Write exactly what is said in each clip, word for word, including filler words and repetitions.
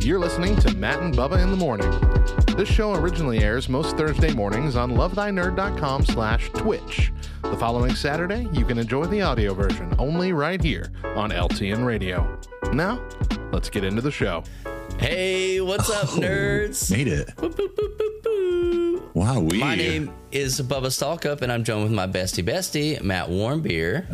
You're listening to Matt and Bubba in the Morning. This show originally airs most Thursday mornings on lovethynerd.com slash Twitch. The following Saturday, you can enjoy the audio version only right here on L T N Radio. Now, let's get into the show. Hey, what's oh, up, nerds? Made it. Boop, boop, boop, boop, boop. Wow, we. My name is Bubba Stalkup, and I'm joined with my bestie bestie, Matt Warmbier.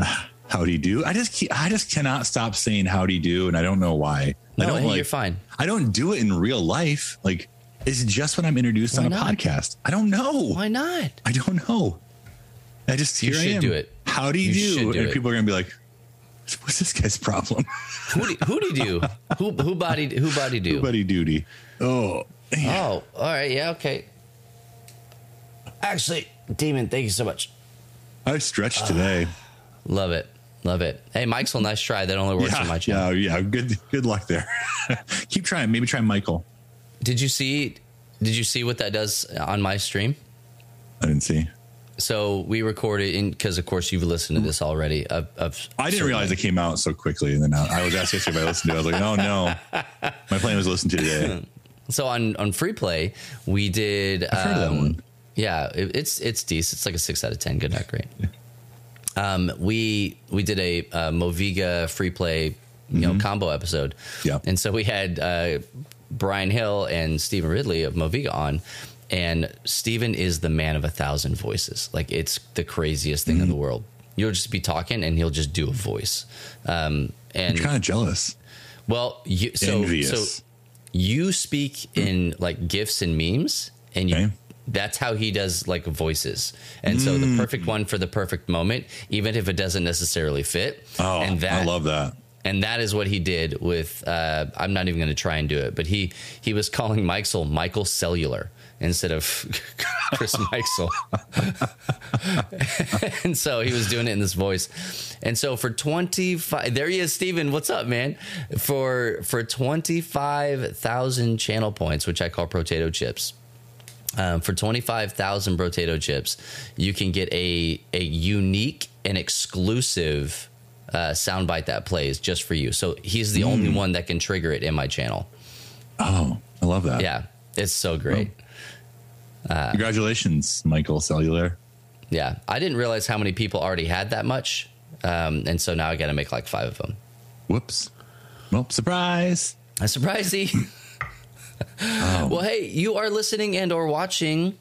Howdy do. I just keep, I just cannot stop saying howdy do, and I don't know why. No, I don't, like, you're fine. I don't do it in real life. Like, it's just when I'm introduced Why on not? a podcast. I don't know. Why not? I don't know. I just you here should I am. do it. How do you, you do? do? And it. people are gonna be like, "What's this guy's problem?" Who do, who do you do? who who body who body do? Who body duty? Oh, yeah. oh, all right, yeah, okay. Actually, Demon, thank you so much. I stretched uh, today. Love it. Love it. Hey, Mikesell, nice try. That only works yeah, on my channel. Yeah, yeah. Good, good luck there. Keep trying. Maybe try Mikesell. Did you see? Did you see what that does on my stream? I didn't see. So we recorded in because, of course, you've listened to this already. Of, of I didn't realize it came out so quickly, and then I, I was asked yesterday if I listened to it. I was like, oh no, my plan was listen to today. So on on free play, we did. I've heard um, of that one. Yeah, it, it's it's decent. It's like a six out of ten. Good, not great. Um, we we did a uh, Moviga free play, you mm-hmm. know, combo episode. Yeah, and so we had uh, Brian Hill and Stephen Ridley of Moviga on, and Stephen is the man of a thousand voices. Like, it's the craziest thing mm-hmm. in the world. You'll just be talking, and he'll just do a voice. Um, and I'm kind of jealous. Well, you, so Envious. so you speak mm-hmm. in like GIFs and memes, and you. Okay. That's how he does like voices. And mm. so the perfect one for the perfect moment, even if it doesn't necessarily fit. Oh, and that, I love that. And that is what he did with, uh, I'm not even going to try and do it, but he, he was calling Mikesell Michael Cellular instead of Chris Mikesell. And so he was doing it in this voice. And so for twenty-five, there he is, Steven, what's up, man? For, for twenty-five thousand channel points, which I call potato chips. Um, for twenty-five thousand potato chips, you can get a a unique and exclusive uh, soundbite that plays just for you. So he's the mm. only one that can trigger it in my channel. Oh, I love that. Yeah, it's so great. Oh. Uh, Congratulations, Michael Cellular. Yeah, I didn't realize how many people already had that much. Um, and so now I got to make like five of them. Whoops. Well, surprise. A surprisey. Oh. Well, hey, you are listening and or watching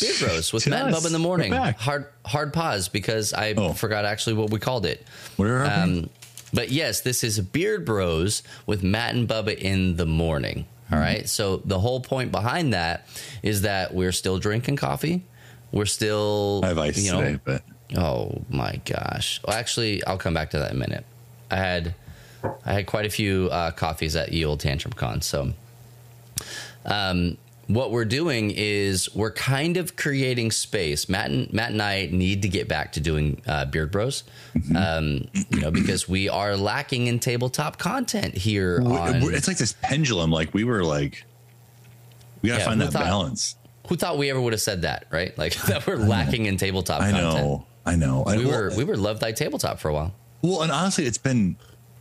Beer Bros with Matt and Bubba in the Morning. Hard hard pause because I oh. forgot actually what we called it. Where are um, we? But yes, this is Beer Bros with Matt and Bubba in the Morning. All mm-hmm. right. So the whole point behind that is that we're still drinking coffee. We're still I have ice you know, today, but oh my gosh. Well, actually, I'll come back to that in a minute. I had. I had quite a few uh, coffees at ye old Tantrum Con. So um, what we're doing is we're kind of creating space. Matt and, Matt and I need to get back to doing uh, Beard Bros, mm-hmm. um, you know, because we are lacking in tabletop content here. We're, on, we're, it's like this pendulum. Like we were like, we got to yeah, find that thought, balance. Who thought we ever would have said that, right? Like that we're lacking in tabletop I content. Know, I know. We I, were, well, we were Love Thy Tabletop for a while. Well, and honestly, it's been...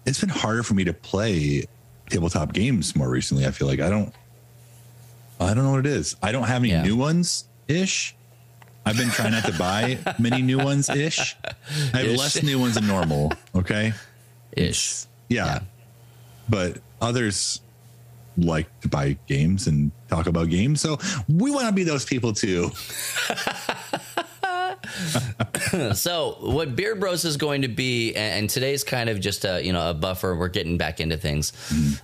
It's been harder for me to play tabletop games more recently. I feel like I don't, I don't know what it is. I don't have any yeah. new ones ish. I've been trying not to buy many new ones ish. I have ish. less new ones than normal. Okay. Ish. Yeah. yeah. But others like to buy games and talk about games. So we want to be those people too. So what Beard Bros is going to be, and today's kind of just a, you know, a buffer. We're getting back into things.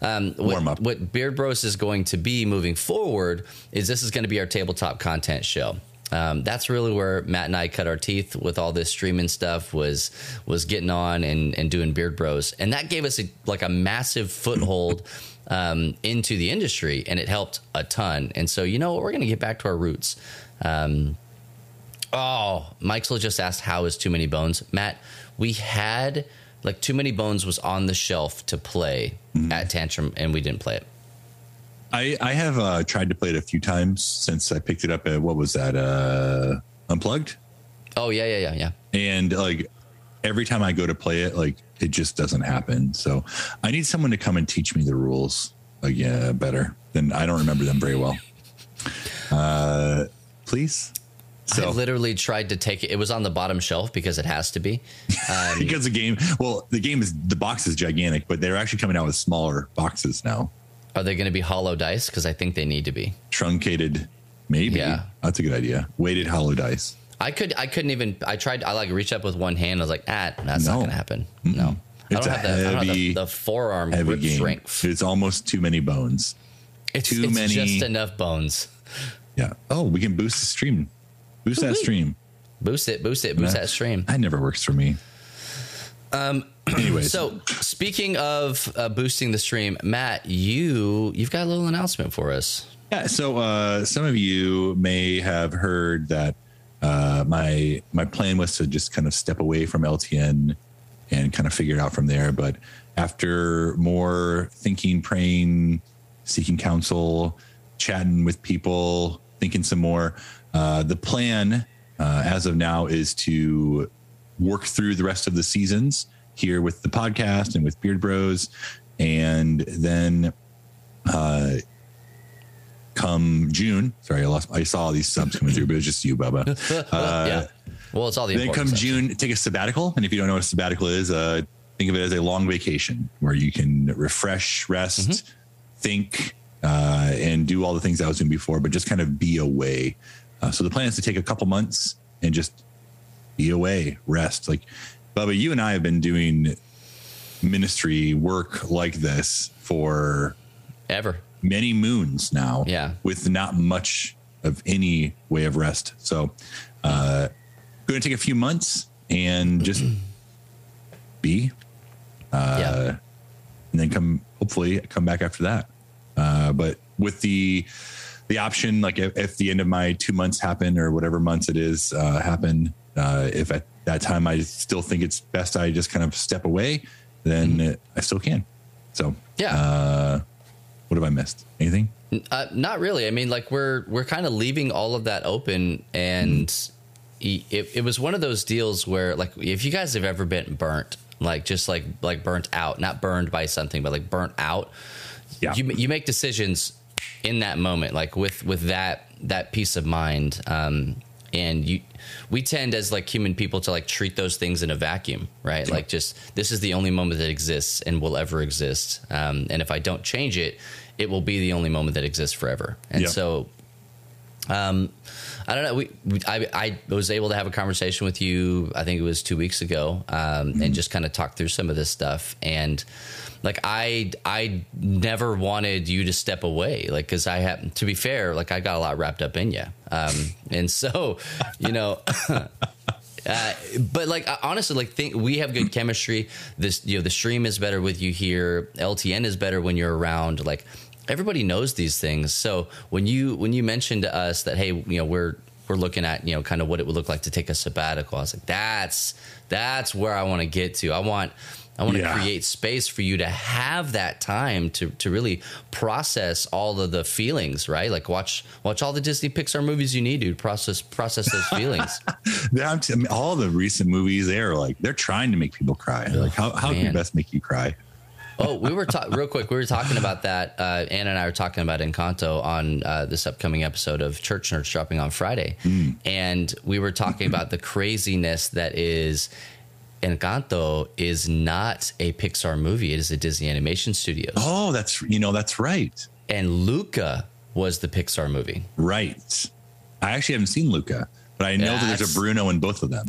Um, what, Warm up. What Beard Bros is going to be moving forward is this is going to be our tabletop content show. Um, that's really where Matt and I cut our teeth with all this streaming stuff was was getting on and, and doing Beard Bros. And that gave us a, like a massive foothold um, into the industry, and it helped a ton. And so, you know, we're going to get back to our roots. Um Oh, Mikesell just asked, how is too many bones? Matt, we had Like, Too Many Bones was on the shelf to play mm-hmm. at Tantrum, and we didn't play it. I, I have uh, tried to play it a few times since I picked it up at, what was that, uh, Unplugged? Oh, yeah, yeah, yeah, yeah. And, like, every time I go to play it, like, it just doesn't happen. So I need someone to come and teach me the rules, like, yeah, better. Then I don't remember them very well. Uh, please? So. I literally tried to take it. It was on the bottom shelf because it has to be. Um, because the game, well, the game is, the box is gigantic, but they're actually coming out with smaller boxes now. Are they going to be hollow dice? Because I think they need to be. Truncated, maybe. Yeah. That's a good idea. Weighted hollow dice. I could, I couldn't even, I tried, I like reached up with one hand. I was like, ah, that's no. not going to happen. Mm-mm. No. It's I don't have the, heavy, I don't have the, the forearm grip strength. It's almost Too Many Bones. It's, too it's many. Just enough bones. Yeah. Oh, we can boost the stream. Boost that stream. Boost it, boost it, boost that stream. That never works for me. Um. Anyways. So, speaking of uh, boosting the stream, Matt, you, you've got a little announcement for us. Yeah, so uh, some of you may have heard that uh, my my plan was to just kind of step away from L T N and kind of figure it out from there. But after more thinking, praying, seeking counsel, chatting with people, thinking some more, Uh, the plan uh, as of now is to work through the rest of the seasons here with the podcast and with Beard Bros. And then uh, come June. Sorry, I lost. I saw all these subs coming through, but it was just you, Bubba. Uh, yeah. Well, it's all the Then come stuff. June, take a sabbatical. And if you don't know what a sabbatical is, uh, think of it as a long vacation where you can refresh, rest, mm-hmm. think, uh, and do all the things I was doing before, but just kind of be away. Uh, so the plan is to take a couple months and just be away, rest. Like, Bubba, you and I have been doing ministry work like this for ever many moons now. Yeah, with not much of any way of rest. So uh, going to take a few months and just be, uh, yeah. and then come, hopefully come back after that. Uh, but with the, the option, like if, if the end of my two months happen or whatever months it is uh, happen, uh, if at that time I still think it's best I just kind of step away, then mm-hmm. I still can. So yeah, uh, what have I missed? Anything? Uh, not really. I mean, like we're we're kind of leaving all of that open, and mm-hmm. it, it was one of those deals where, like, if you guys have ever been burnt, like just like like burnt out, not burned by something, but like burnt out, yeah, you you make decisions in that moment, like with, with that, that peace of mind. Um, and you, we tend as like human people to like treat those things in a vacuum, right? Yeah. Like just, this is the only moment that exists and will ever exist. Um, and if I don't change it, it will be the only moment that exists forever. And yeah. so, um, I don't know. We, we I, I was able to have a conversation with you. I think it was two weeks ago, um, mm-hmm. and just kind of talk through some of this stuff. And like, I, I never wanted you to step away. Like, cause I have, to be fair, like I got a lot wrapped up in you. Um, and so, you know, Uh, but like honestly, like think we have good chemistry. This, you know, the stream is better with you here. L T N is better when you're around. Like everybody knows these things. So when you when you mentioned to us that, hey, you know, we're we're looking at, you know, kind of what it would look like to take a sabbatical, I was like, that's that's where I want to get to. I want I want to yeah. create space for you to have that time to to really process all of the feelings, right? Like watch watch all the Disney Pixar movies you need to process process those feelings. I mean, all the recent movies, they're like they're trying to make people cry. Ugh, like how how man. can best make you cry? Oh, we were ta- real quick. We were talking about that. Uh, Anna and I were talking about Encanto on uh, this upcoming episode of Church Nerds dropping on Friday, mm. and we were talking about the craziness that is. Encanto is not a Pixar movie. It is a Disney Animation Studios. Oh, that's, you know, that's right. And Luca was the Pixar movie. Right. I actually haven't seen Luca, but I know yeah, that there's a Bruno in both of them.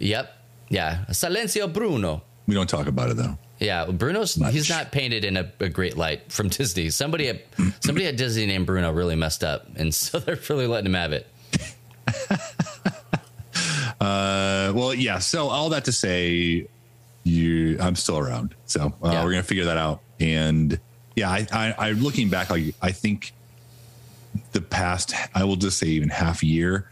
Yep. Yeah. Silencio Bruno. We don't talk about it though. Yeah. Bruno's, Much. he's not painted in a, a great light from Disney. Somebody at, somebody at Disney named Bruno really messed up. And so they're really letting him have it. Uh, well, yeah. So all that to say, you, I'm still around. So uh, yeah. we're going to figure that out. And yeah, I, I, I looking back, like, I think the past, I will just say even half year,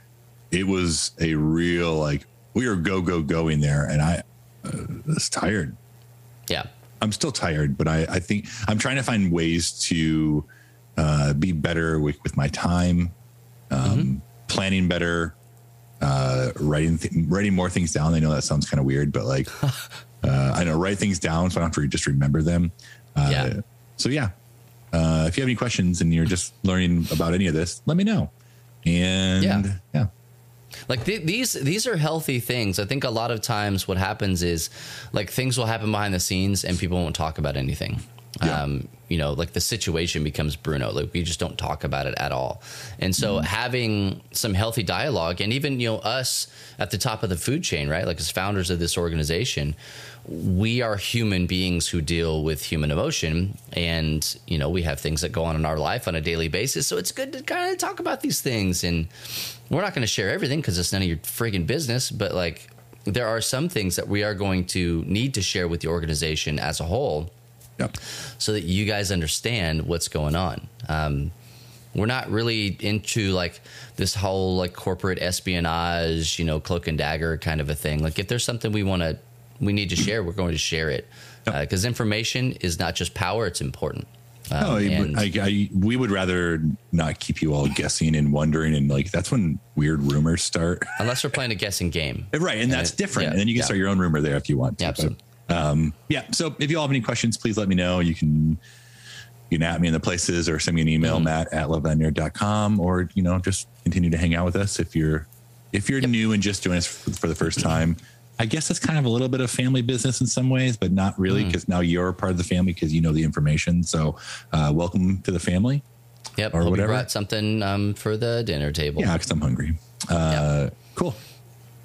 it was a real, like we were go, go, going there. And I uh, was tired. Yeah. I'm still tired, but I, I think I'm trying to find ways to uh, be better with, with my time, um, mm-hmm. planning better, uh, writing, th- writing more things down. I know that sounds kind of weird, but like, uh, I know, write things down so I don't have to just remember them. Uh, yeah. So yeah. Uh, if you have any questions and you're just learning about any of this, let me know. And yeah. yeah. Like th- these, these are healthy things. I think a lot of times what happens is like things will happen behind the scenes and people won't talk about anything. Yeah. Um, you know, like the situation becomes Bruno, like we just don't talk about it at all. And so mm-hmm. having some healthy dialogue, and even, you know, us at the top of the food chain, right? Like as founders of this organization, we are human beings who deal with human emotion, and, you know, we have things that go on in our life on a daily basis. So it's good to kind of talk about these things, and we're not going to share everything because it's none of your friggin' business, but like there are some things that we are going to need to share with the organization as a whole. Yep. So that you guys understand what's going on. Um, we're not really into like this whole like corporate espionage, you know, cloak and dagger kind of a thing. Like if there's something we want to, we need to share, we're going to share it because yep. uh, information is not just power; it's important. Um, no, and- I, I, we would rather not keep you all guessing and wondering, and like that's when weird rumors start. Unless we're playing a guessing game, right? And, and that's it, different. Yeah, and then you can yeah. start your own rumor there if you want to. Yeah, absolutely. But- Um, yeah. So if you all have any questions, please let me know. You can, you can at me in the places or send me an email, mm-hmm. Matt at love thy nerd dot com, or, you know, just continue to hang out with us. If you're, if you're yep. new and just doing this for, for the first time, I guess that's kind of a little bit of family business in some ways, but not really, because mm-hmm. now you're part of the family because you know the information. So, uh, welcome to the family. Yep. Or hope whatever. You brought something, um, for the dinner table. Yeah. Cause I'm hungry. Uh, yep. Cool.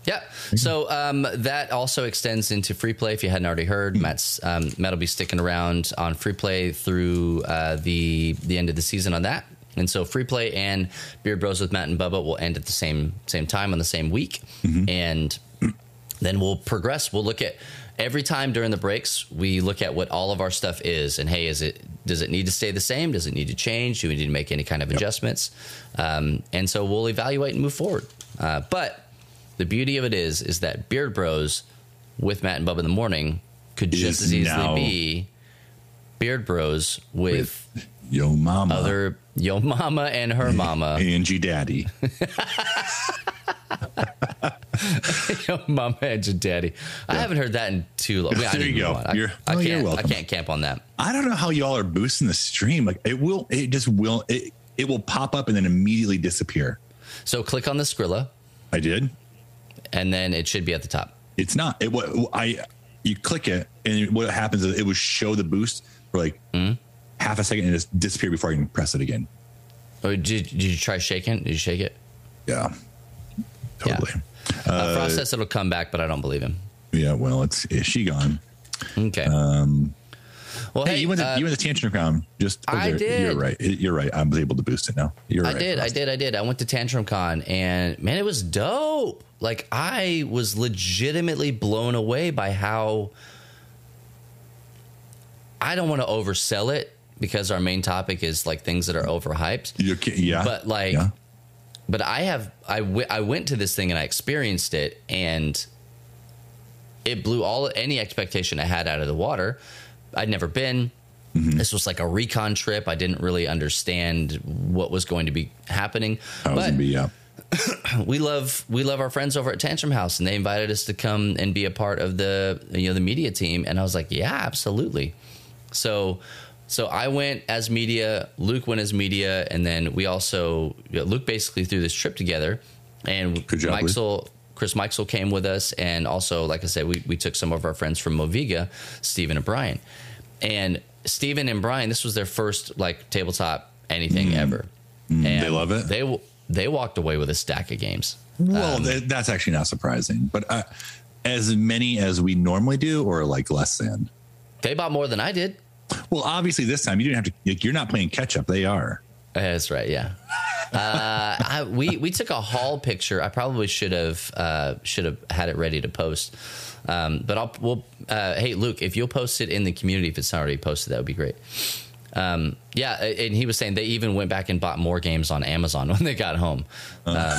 Yeah. So um, that also extends into free play. If you hadn't already heard, Matt's um, Matt will be sticking around on free play through uh, the the end of the season on that. And so free play and Beard Bros with Matt and Bubba will end at the same same time on the same week. Mm-hmm. And then we'll progress. We'll look at every time during the breaks. We look at what all of our stuff is, and hey, is it does it need to stay the same? Does it need to change? Do we need to make any kind of yep. adjustments? Um, and so we'll evaluate and move forward. Uh, but the beauty of it is, is that Beard Bros with Matt and Bubba in the morning could just as easily be Beard Bros with, with yo mama, other yo mama and her mama, and your daddy, yo mama and your daddy. Yeah. I haven't heard that in too long. There I you go. I, you're, I, oh, can't, you're welcome. I can't camp on that. I don't know how y'all are boosting the stream. Like it will, it just will, it it will pop up and then immediately disappear. So click on the Skrilla. I did. And then it should be at the top. It's not. It what I you click it, and what happens is it will show the boost for like mm-hmm. half a second and just disappear before I can press it again. Oh, did, did you try shaking? Did you shake it? Yeah, totally. Yeah. Uh, process it'll come back, but I don't believe him. Yeah, well, it's is she gone? Okay. Um, well, hey, hey, you went to, uh, you went to Tantrum Con. Just oh, I did. You're right. You're right. I was able to boost it now. You're I right. I did. Ross. I did. I did. I went to Tantrum Con, and man, it was dope. Like I was legitimately blown away by how I don't want to oversell it because our main topic is like things that are overhyped. You can, yeah. But like, yeah. but I have, I, w- I went to this thing and I experienced it, and it blew all any expectation I had out of the water. I'd never been. Mm-hmm. This was like a recon trip. I didn't really understand what was going to be happening. I was going to be, yeah. we love we love our friends over at Tantrum House, and they invited us to come and be a part of the you know the media team, and I was like, yeah, absolutely. So so I went as media, Luke went as media, and then we also you know, Luke basically threw this trip together, and Good job, Mikesell, Chris Mikesell came with us, and also like I said, we we took some of our friends from Moviga, Stephen and Brian, and Stephen and Brian. This was their first like tabletop anything mm. ever. Mm. And they love it. They will. They walked away with a stack of games. Well, um, th- that's actually not surprising. But uh, as many as we normally do, or like less than? They bought more than I did. Well, obviously this time you didn't have to. You're not playing catch up. They are. That's right. Yeah. uh, I, we we took a haul picture. I probably should have uh, should have had it ready to post. Um, but I'll we'll uh, hey Luke, if you'll post it in the community if it's not already posted, that would be great. Um, yeah, and he was saying they even went back and bought more games on Amazon when they got home. Um,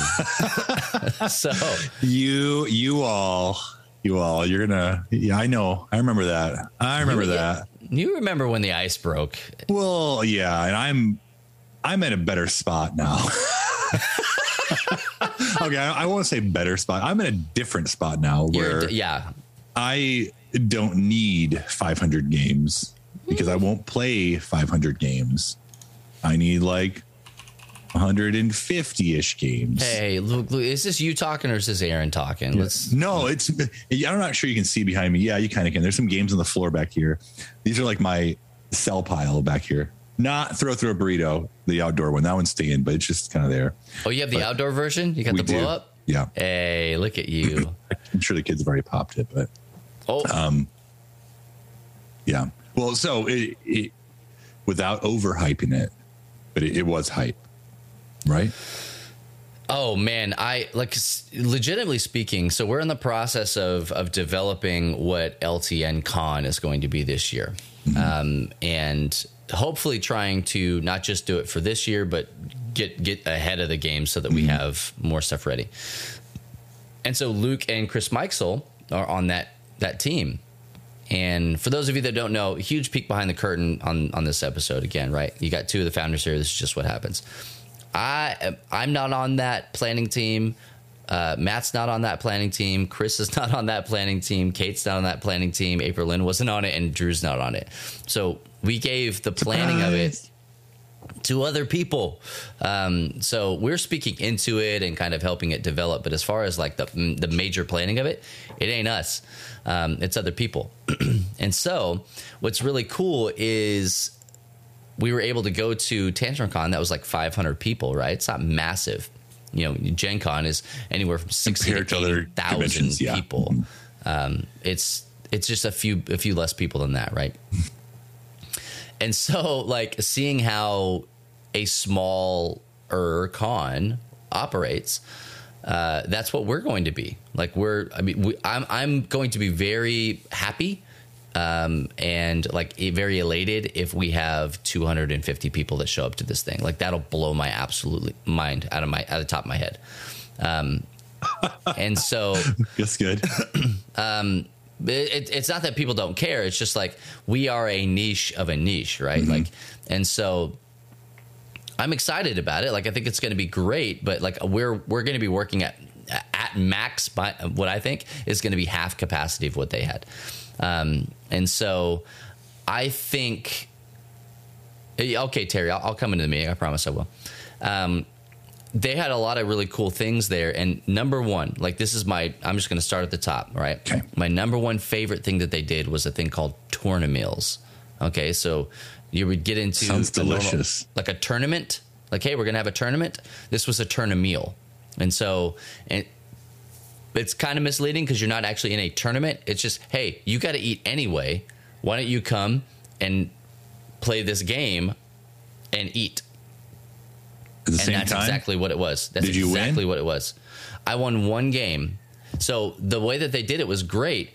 so you, you all you all. You're gonna, yeah, I know. I remember that. I remember you, that. You remember when the ice broke? Well, yeah, and I'm, I'm at a better spot now. Okay, I, I won't say better spot. I'm in a different spot now where, d- yeah, I don't need five hundred games because I won't play five hundred games. I need like one hundred fifty-ish games. Hey, Luke, Luke, is this you talking or is this Aaron talking? Let's. No, it's. I'm not sure you can see behind me. Yeah, you kind of can. There's some games on the floor back here. These are like my cell pile back here. Not throw through a burrito, the outdoor one. That one's staying, but it's just kind of there. Oh, you have the but outdoor version? You got the blow do. Up? Yeah. Hey, look at you. I'm sure the kids have already popped it, but. Oh. Um, yeah. Well, so it, it, without overhyping it, but it, it was hype. Right. Oh, man. I like legitimately speaking. So we're in the process of of developing what L T N Con is going to be this year. Mm-hmm. Um, and hopefully trying to not just do it for this year, but get get ahead of the game so that mm-hmm. we have more stuff ready. And so Luke and Chris Mikesell are on that that team. And for those of you that don't know, huge peek behind the curtain on, on this episode again. Right. You got two of the founders here. This is just what happens. I, I'm not on that planning team. Uh, Matt's not on that planning team. Chris is not on that planning team. Kate's not on that planning team. April Lynn wasn't on it, and Drew's not on it. So we gave the planning Surprise. of it to other people. Um, so we're speaking into it and kind of helping it develop. But as far as like the the major planning of it, it ain't us. Um, it's other people. And so what's really cool is we were able to go to Tantrum Con. That was like five hundred people, right? It's not massive. You know, Gen Con is anywhere from sixty to eighty thousand yeah. people. Mm-hmm. Um, it's it's just a few a few less people than that, right? And so, like, seeing how a smaller con operates, uh, that's what we're going to be. Like, we're I mean, we, I'm I'm going to be very happy. Um, and like very elated if we have two hundred fifty people that show up to this thing. Like that'll blow my absolute mind out of my, out of the top of my head. Um, and so that's good. Um, it, it's not that people don't care. It's just like, we are a niche of a niche, right? Mm-hmm. Like, and so I'm excited about it. Like, I think it's going to be great, but like we're, we're going to be working at, at max by what I think is going to be half capacity of what they had. Um, and so I think, okay, Terry, I'll, I'll come into the meeting. I promise I will. Um, they had a lot of really cool things there. And number one, like this is my, I'm just going to start at the top, right? Okay. My number one favorite thing that they did was a thing called tournament meals. Okay. So you would get into Sounds delicious. Normal, like a tournament, like, hey, we're going to have a tournament. This was a tournament meal. And so, and it's kind of misleading because you're not actually in a tournament. It's just, hey, you got to eat anyway. Why don't you come and play this game and eat? At the and same that's time? exactly what it was. That's did exactly what it was. I won one game. So the way that they did it was great.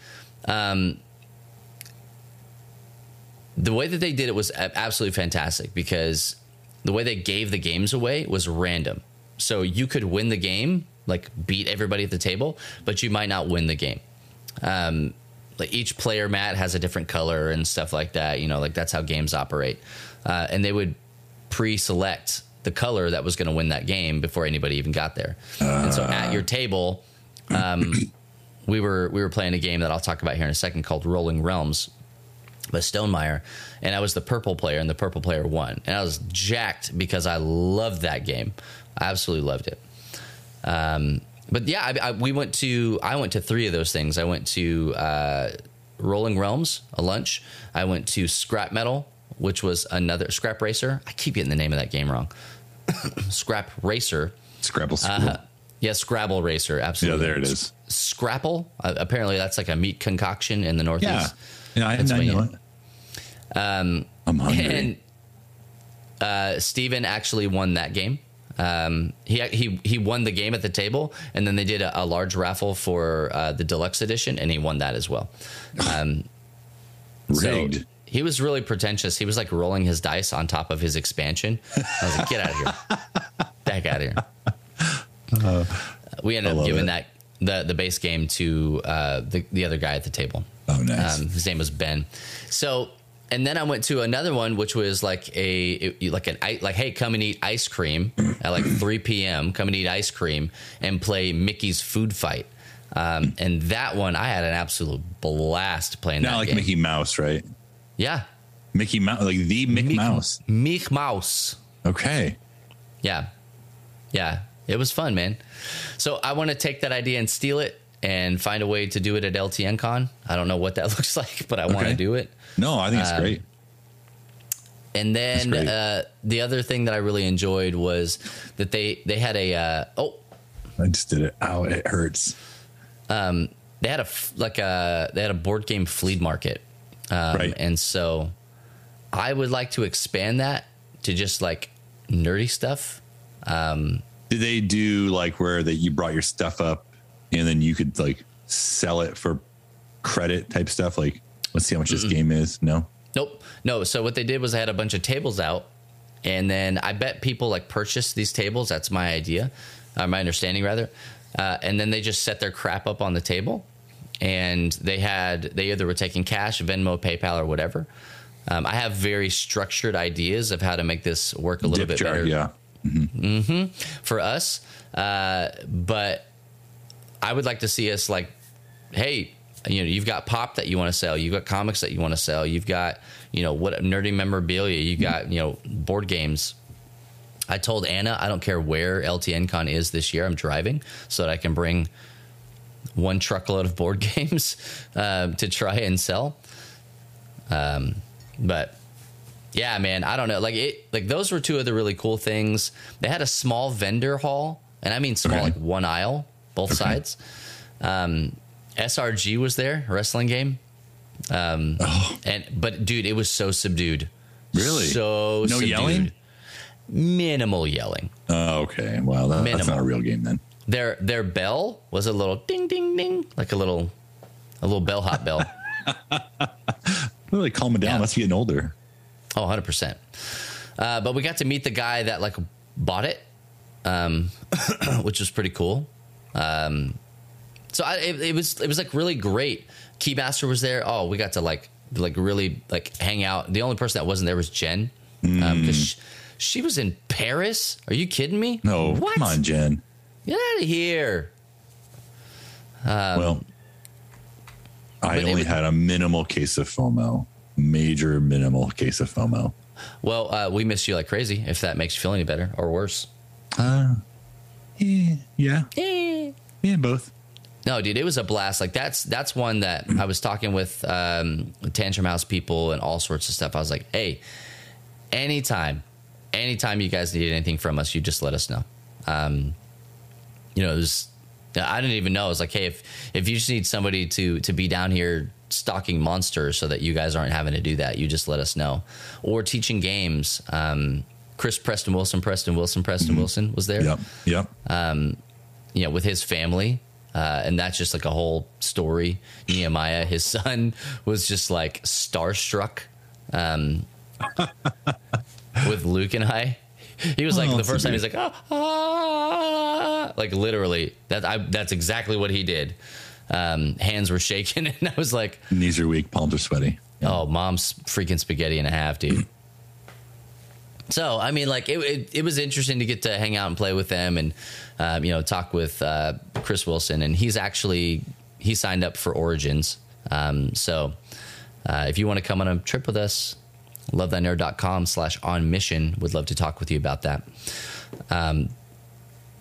Um, the way that they did it was absolutely fantastic because the way they gave the games away was random. So you could win the game, like beat everybody at the table, but you might not win the game. Um, like each player mat has a different color and stuff like that. You know, like that's how games operate. Uh, and they would pre-select the color that was going to win that game before anybody even got there. Uh, and so at your table, um, we were we were playing a game that I'll talk about here in a second called Rolling Realms by Stonemaier, and I was the purple player, and the purple player won. And I was jacked because I loved that game. I absolutely loved it. Um, but yeah, I, I, we went to, I went to three of those things. I went to, uh, Rolling Realms, a lunch. I went to Scrap Metal, which was another Scrap Racer. I keep getting the name of that game wrong. Scrap Racer. Scrabble. Uh, yeah. Scrabble Racer. Absolutely. Yeah, there it is. Scrapple. Uh, apparently that's like a meat concoction in the Northeast. Yeah. Yeah, I, I know it. Um, I'm hungry. And, uh, Stephen actually won that game. Um, he, he, he won the game at the table, and then they did a, a large raffle for, uh, the deluxe edition, and he won that as well. Um, rigged. So he was really pretentious. He was like rolling his dice on top of his expansion. I was like, get out of here, back out of here. Uh, we ended up giving it. that the the base game to uh, the the other guy at the table. Oh, nice. Um, his name was Ben. So, and then I went to another one, which was like a it, like an like hey, come and eat ice cream at like three p.m. Come and eat ice cream and play Mickey's Food Fight. Um, and that one, I had an absolute blast playing. Not that like game. Mickey Mouse, right? Yeah, Mickey Mouse, like the Mickey Mick, Mouse. Mickey Mouse. Okay. Yeah, yeah, it was fun, man. So I want to take that idea and steal it and find a way to do it at L T N Con. I don't know what that looks like, but I okay. want to do it. No, I think it's um, great. And then great. Uh, the other thing that I really enjoyed was that they they had a uh, oh, I just did it. Ow, it hurts. Um, they had a like a they had a board game flea market, um, right. and so I would like to expand that to just like nerdy stuff. Um, Did they do like where that you brought your stuff up and then you could like sell it for credit type stuff? Like, let's see how much mm-mm. this game is. No, nope, no. So what they did was I had a bunch of tables out, and then I bet people like purchase these tables. That's my idea, uh, my understanding rather. Uh, and then they just set their crap up on the table, and they had they either were taking cash, Venmo, PayPal, or whatever. Um, I have very structured ideas of how to make this work a little Dip bit jar, better. Yeah, mm-hmm. Mm-hmm. for us. Uh, but I would like to see us like, hey, you know, you've got pop that you want to sell, you've got comics that you want to sell, you've got you know what nerdy memorabilia, you got mm-hmm. you know board games. I told Anna I don't care where LTNCon is this year. I'm driving so that I can bring one truckload of board games uh, to try and sell. Um, but yeah, man, I don't know. Like it, like those were two of the really cool things. They had a small vendor hall, and I mean small, okay. like one aisle, both okay. sides. Um, S R G was there, wrestling game. Um, oh. and but dude, it was so subdued. Really, so no subdued. Yelling. Minimal yelling. Oh, okay. Wow, that, that's not a real game then. Their their bell was a little ding ding ding, like a little a little bellhop bell. Really calm it down. Yeah. That's getting older. Oh, one hundred percent. Uh, but we got to meet the guy that like bought it, um, which was pretty cool. Um, so I, it, it was it was like really great. Keymaster was there. Oh, we got to like like really like hang out. The only person that wasn't there was Jen because. Mm. Um, she, She was in Paris? Are you kidding me? No. What? Come on, Jen. Get out of here. Um, well, I only was, had a minimal case of FOMO. Major minimal case of FOMO. Well, uh, we miss you like crazy, if that makes you feel any better or worse. Uh, yeah. Yeah, yeah, yeah both. No, dude, it was a blast. Like that's that's one that I was talking with um, Tantrum House people and all sorts of stuff. I was like, hey, anytime. Anytime you guys needed anything from us, you just let us know. Um, you know, it was, I didn't even know. I was like, hey, if if you just need somebody to to be down here stalking monsters so that you guys aren't having to do that, you just let us know. Or teaching games. Um, Chris Preston Wilson, Preston Wilson, Preston mm-hmm. Wilson was there. Yep, yep. Um, you know, with his family. Uh, and that's just like a whole story. Nehemiah, his son, was just like starstruck. Um with Luke and I, he was like oh, the first time he's like, ah, ah, like literally that. I, that's exactly what he did. Um, hands were shaking and I was like, knees are weak. Palms are sweaty. Yeah. Oh, mom's freaking spaghetti and a half, dude. So, I mean, like it, it, it was interesting to get to hang out and play with them and, um, you know, talk with, uh, Chris Wilson, and he's actually, he signed up for Origins. Um, so, uh, if you want to come on a trip with us, lovethynerd.com slash on mission would love to talk with you about that. Um,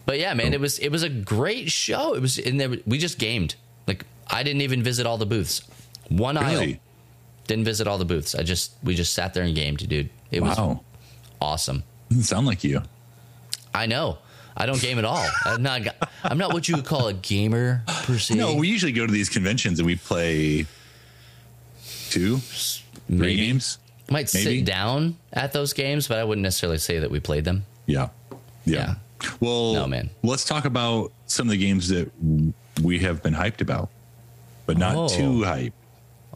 but yeah, man, it was, it was a great show. It was in there. We just gamed. Like I didn't even visit all the booths. One really? aisle didn't visit all the booths. I just, we just sat there and gamed, dude. It wow. was awesome. Doesn't sound like you. I know. I don't game at all. I'm not, I'm not what you would call a gamer per se. No, we usually go to these conventions and we play two, three Maybe. games. Might Maybe. sit down at those games, but I wouldn't necessarily say that we played them. Yeah. Yeah. yeah. Well, no, man. Let's talk about some of the games that we have been hyped about, but not oh. too hype.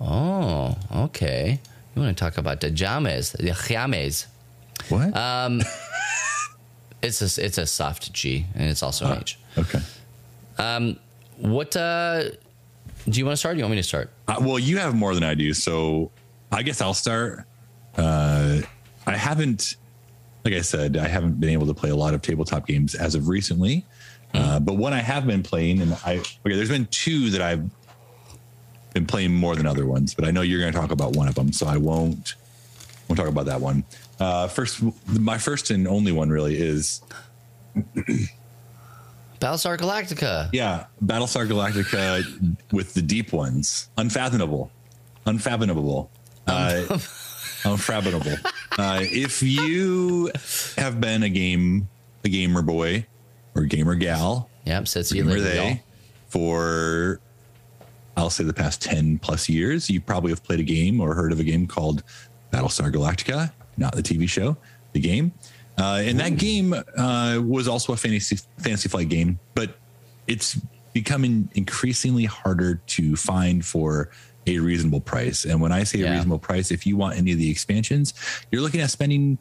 Oh, okay. You want to talk about the James, the James. What? Um, it's a, it's a soft G and it's also uh, an H. Okay. Um, What uh, do you want to start? Or do you want me to start? Uh, well, you have more than I do, so I guess I'll start. Uh, I haven't, like I said, I haven't been able to play a lot of tabletop games as of recently. Uh, but one I have been playing, and I, okay, there's been two that I've been playing more than other ones, but I know you're going to talk about one of them, so I won't, won't talk about that one. Uh, first, my first and only one really is Battlestar Galactica. Yeah, Battlestar Galactica with the Deep Ones, Unfathomable, Unfathomable, uh, Unfathomable. Uh, if you have been a game, a gamer boy. Or gamer gal. Yep, so it's gamer they y'all. For I'll say the past ten plus years, you probably have played a game or heard of a game called Battlestar Galactica, not the T V show, the game. Uh, and Ooh. That game uh, was also a fantasy fantasy flight game, but it's becoming increasingly harder to find for a reasonable price. And when I say yeah. a reasonable price, if you want any of the expansions, you're looking at spending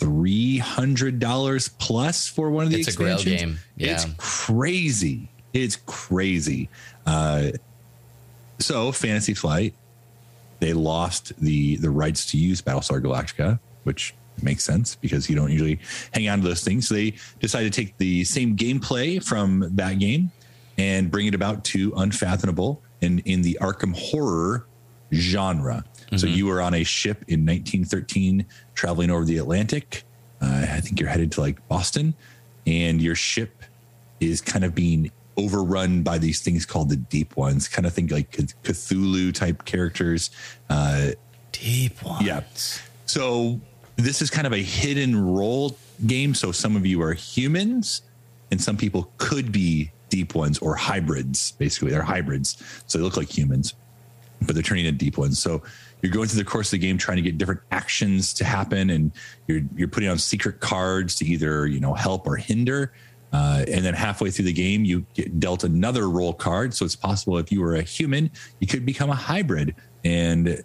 three hundred dollars plus for one of the it's expansions. A grail game. Yeah. It's crazy. It's crazy. Uh, so Fantasy Flight, they lost the, the rights to use Battlestar Galactica, which makes sense because you don't usually hang on to those things. So they decided to take the same gameplay from that game and bring it about to Unfathomable and in the Arkham horror genre. So mm-hmm. you were on a ship in nineteen thirteen traveling over the Atlantic. Uh, I think you're headed to like Boston, and your ship is kind of being overrun by these things called the Deep Ones, kind of think like Cthulhu type characters. Uh, Deep Ones. Yeah. So this is kind of a hit and roll game. So some of you are humans and some people could be Deep Ones or hybrids. Basically, they're hybrids. So they look like humans, but they're turning into Deep Ones. So you're going through the course of the game trying to get different actions to happen, and you're you're putting on secret cards to either, you know, help or hinder. Uh, and then halfway through the game, you get dealt another roll card. So it's possible if you were a human, you could become a hybrid, and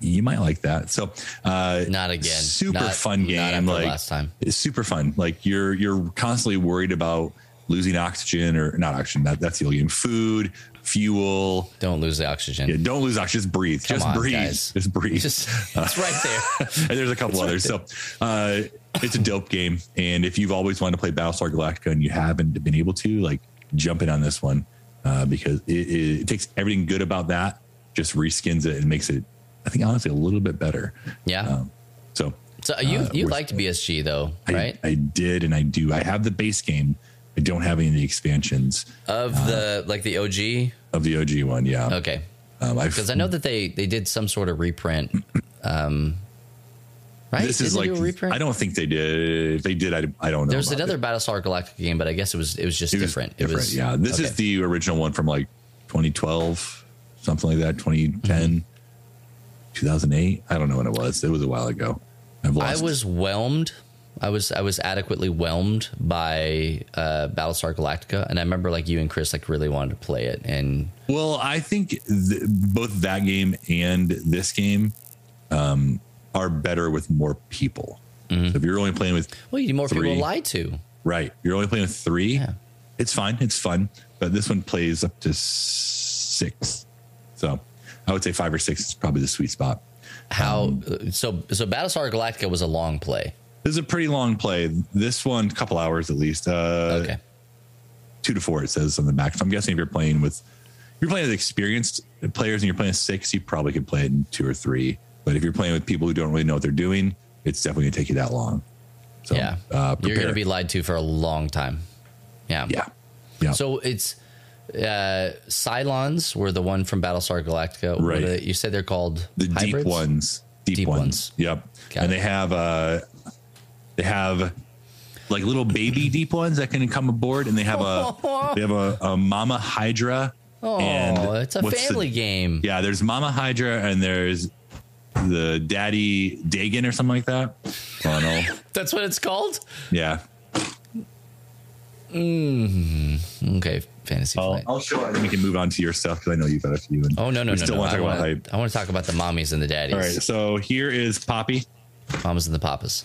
you might like that. So uh, not again, super not, fun game. Not after like last time, it's super fun. Like you're you're constantly worried about losing oxygen or not oxygen. That, that's the old game. Food. Fuel. Don't lose the oxygen. Yeah, don't lose oxygen. Just breathe. Come just on, breathe. Guys. Just breathe. Just, it's right there. And there's a couple it's others. Right so uh, it's a dope game. And if you've always wanted to play Battlestar Galactica and you haven't been able to, like, jump in on this one uh, because it, it, it takes everything good about that, just reskins it and makes it, I think, honestly, a little bit better. Yeah. Um, so so you uh, you liked B S G though, right? I, I did, and I do. I have the base game. I don't have any of the expansions of the uh, like the O G of the O G one. Yeah. Okay. Um, because I know that they, they did some sort of reprint. Um, right. This did is like, do a reprint? I don't think they did. If they did, I, I don't know. There's another it. Battlestar Galactica game, but I guess it was, it was just it was different. different. It was, yeah. This okay. is the original one from like twenty twelve, something like that. twenty ten, mm-hmm. two thousand eight. I don't know when it was. It was a while ago. I've lost. I was whelmed. I was I was adequately whelmed by uh, Battlestar Galactica, and I remember like you and Chris like really wanted to play it. And well, I think th- both that game and this game um, are better with more people. Mm-hmm. So if you're only playing with well, you need more three, people to lie to, right? You're only playing with three. Yeah. It's fine, it's fun, but this one plays up to six. So I would say five or six is probably the sweet spot. How um, so? So Battlestar Galactica was a long play. This is a pretty long play. This one, a couple hours at least. Uh, okay. Two to four, it says on the back. So I'm guessing if you're playing with, if you're playing with experienced players and you're playing six, you probably could play it in two or three. But if you're playing with people who don't really know what they're doing, it's definitely going to take you that long. So, yeah. Uh, you're going to be lied to for a long time. Yeah. Yeah. Yeah. So it's uh, Cylons were the one from Battlestar Galactica. Right. The, you said they're called the hybrids? Deep Ones. Deep, deep ones. ones. Yep. Got and it. They have. Uh, They have like little baby Deep Ones that can come aboard, and they have a they have a, a Mama Hydra. Oh, it's a family the, game. Yeah, there's Mama Hydra and there's the Daddy Dagon or something like that. Oh no, that's what it's called. Yeah. Mm-hmm. Okay, Fantasy I'll, Flight. I'll show it, and we can move on to your stuff because I know you've got a few. And oh no, no, no, still no. Want no. To talk I, want about to, I want to talk about the mommies and the daddies. All right, so here is Poppy, Mamas and the Papas.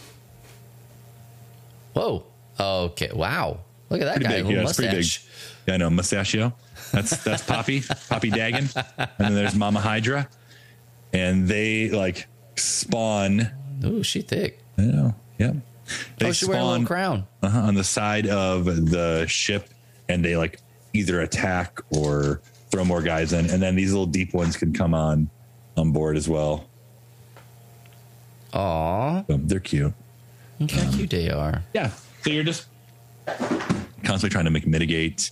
Whoa. Okay. Wow. Look at that pretty guy. Big, yeah, mustache. It's pretty big. Yeah, I know, mustachio. That's that's Poppy, Poppy Dagon. And then there's Mama Hydra. And they like spawn. Ooh, she thick. I know. Yep. They oh, she wearing a little crown. Uh-huh, on the side of the ship, and they like either attack or throw more guys in. And then these little deep ones can come on on board as well. Aw. So they're cute. Look how um, cute they are. Yeah. So you're just constantly trying to make mitigate.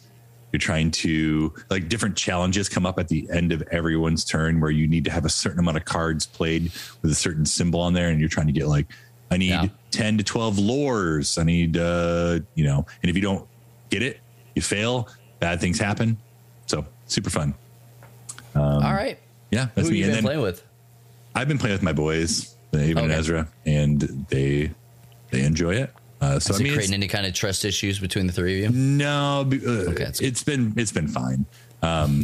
You're trying to, like, different challenges come up at the end of everyone's turn where you need to have a certain amount of cards played with a certain symbol on there. And you're trying to get, like, I need yeah. ten to twelve lores. I need, uh, you know, and if you don't get it, you fail. Bad things happen. So super fun. Um, All right. Yeah. That's Who me. Have you and been then playing with? I've been playing with my boys, Aben okay. and Ezra, and they they enjoy it. Uh, so Is I mean, it creating any kind of trust issues between the three of you? No, uh, okay, it's been it's been fine. Um,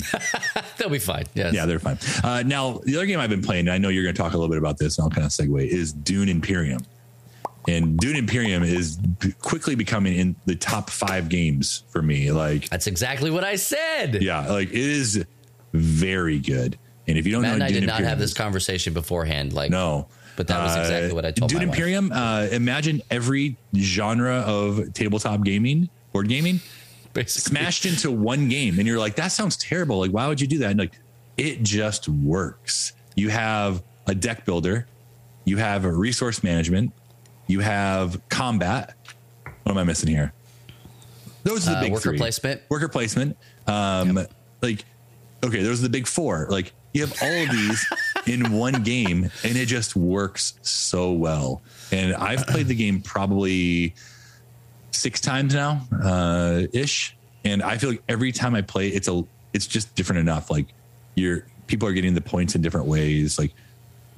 They'll be fine. Yes. Yeah, they're fine. Uh, now, the other game I've been playing, and I know you're going to talk a little bit about this, and I'll kind of segue, is Dune Imperium. And Dune Imperium is b- quickly becoming in the top five games for me. Like that's exactly what I said. Yeah, like it is very good. And if you don't Matt know, and I Dune did not Imperium have this conversation beforehand. Like no. But that was exactly uh, what I told Dune Imperium. Uh, imagine every genre of tabletop gaming, board gaming, basically smashed into one game, and you're like, "That sounds terrible. Like, why would you do that?" And like, it just works. You have a deck builder, you have a resource management, you have combat. What am I missing here? Those are the uh, big worker three. placement. Worker placement. Um, yep. Like, okay, those are the big four. Like, you have all of these. In one game, and it just works so well. And I've played the game probably six times now, uh, ish. And I feel like every time I play, it's a, it's just different enough. Like you're, people are getting the points in different ways. Like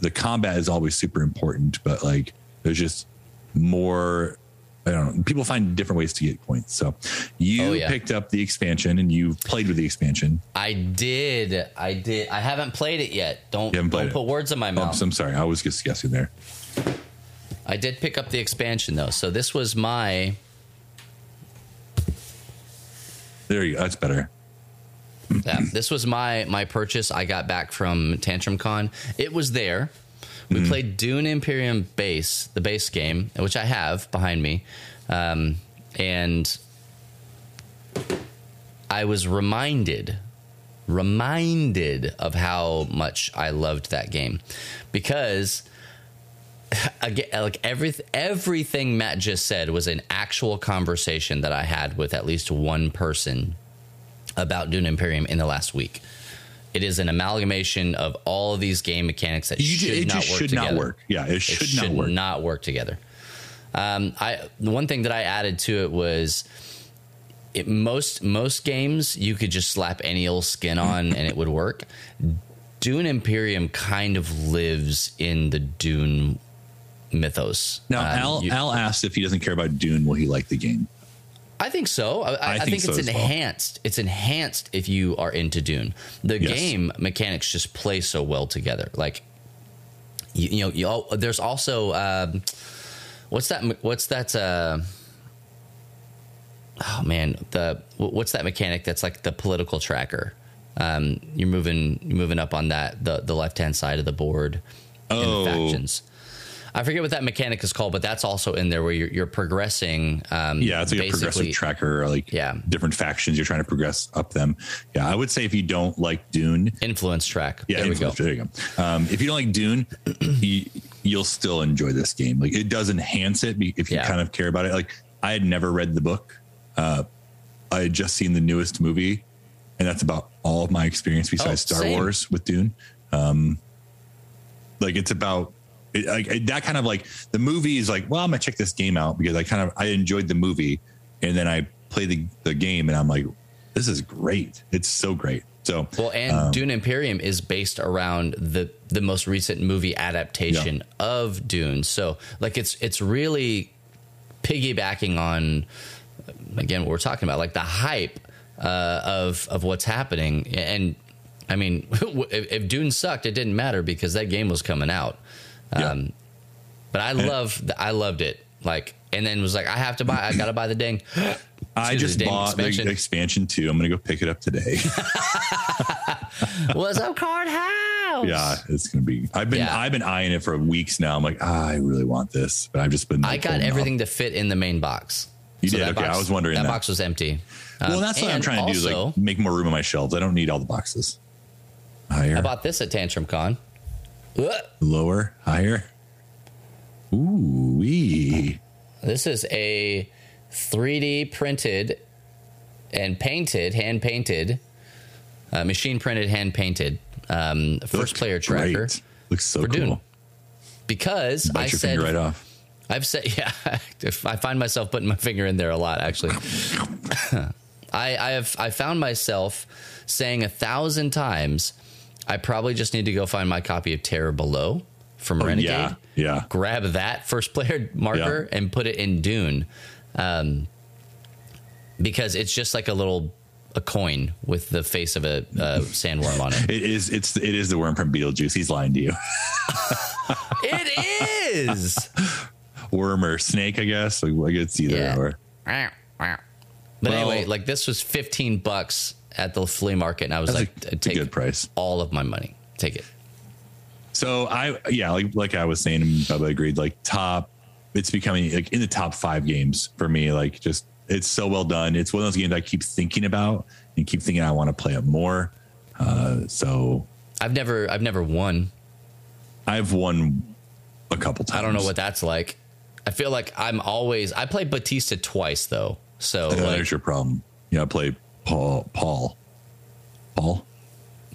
the combat is always super important, but like there's just more. I don't know. People find different ways to get points. So you oh, yeah. picked up the expansion and you've played with the expansion. I did. I did. I haven't played it yet. Don't, don't put it. words in my mouth. Oh, I'm sorry. I was just guessing there. I did pick up the expansion though. So this was my. There you go. That's better. Yeah, this was my, my purchase. I got back from Tantrum Con. It was there. We mm-hmm. played Dune Imperium base, the base game, which I have behind me. Um, and I was reminded, reminded of how much I loved that game. Because again, like every, everything Matt just said was an actual conversation that I had with at least one person about Dune Imperium in the last week. It is an amalgamation of all of these game mechanics that you, should it not just work should together. not work. Yeah, it should, it should not work. Not work together. Um, I the one thing that I added to it was, it, most most games you could just slap any old skin on and it would work. Dune Imperium kind of lives in the Dune mythos. Now, um, Al you, Al asked if he doesn't care about Dune, will he like the game? I think so. I, I, I think, think so it's enhanced. Well. It's enhanced if you are into Dune. The yes. game mechanics just play so well together. Like, you, you know, you all, there's also um, what's that? What's that? Uh, oh man, the what's that mechanic? That's like the political tracker. Um, you're moving, you're moving up on that the the left hand side of the board. Oh, in the factions. I forget what that mechanic is called, but that's also in there where you're, you're progressing. Um, yeah, it's like a progressive tracker, like yeah. different factions. You're trying to progress up them. Yeah, I would say if you don't like Dune. Influence track. Yeah, there we go. There you go. Um, if you don't like Dune, you, you'll still enjoy this game. Like it does enhance it if you yeah. kind of care about it. Like I had never read the book. Uh, I had just seen the newest movie, and that's about all of my experience besides oh, Star same. Wars with Dune. Um, like it's about... It, I, that kind of like the movie is like, well, I'm gonna check this game out because I kind of I enjoyed the movie, and then I play the, the game and I'm like, this is great. It's so great. So well, and um, Dune Imperium is based around the the most recent movie adaptation yeah. of Dune. So like it's it's really piggybacking on again what we're talking about, like the hype uh, of of what's happening. And I mean, if Dune sucked, it didn't matter because that game was coming out. Yeah. Um, but I love, I loved it. Like and then was like, I have to buy, I gotta buy the dang. I just the dang bought expansion. The expansion too. I'm gonna go pick it up today. What's up, Card House? Yeah, it's gonna be. I've been yeah. I've been eyeing it for weeks now. I'm like, ah, I really want this, but I've just been. Like, I got everything off. To fit in the main box. You so did okay. Box, I was wondering that, that box was empty. Um, well, that's what I'm trying also, to do. Is like make more room on my shelves. I don't need all the boxes. Higher. I bought this at Tantrum Con. Lower, higher. Ooh wee. This is a three D printed and painted, hand painted, uh, machine printed, hand painted um, first Looks player tracker. Great. Looks so for cool. Dune. Because Bite I your said, finger right off. I've said, yeah, I find myself putting my finger in there a lot, actually. I, I have, I found myself saying a thousand times, I probably just need to go find my copy of Terror Below from oh, Renegade. Yeah, yeah. Grab that first player marker yeah. and put it in Dune. Um, because it's just like a little, a coin with the face of a uh, sandworm on it. It is, it's, it is the worm from Beetlejuice. He's lying to you. It is. Worm or snake, I guess. Like, I could see that. Or. But well, anyway, like this was fifteen bucks at the flea market, and I was like, a, take a good price. All of my money. Take it. So I, yeah, like like I was saying, Bubba agreed. Like top, it's becoming like in the top five games for me. Like just, it's so well done. It's one of those games I keep thinking about and keep thinking I want to play it more. Uh, so I've never, I've never won. I've won a couple times. I don't know what that's like. I feel like I'm always. I play Batista twice though, so like, there's your problem. Yeah, you know, I play Paul, Paul, Paul,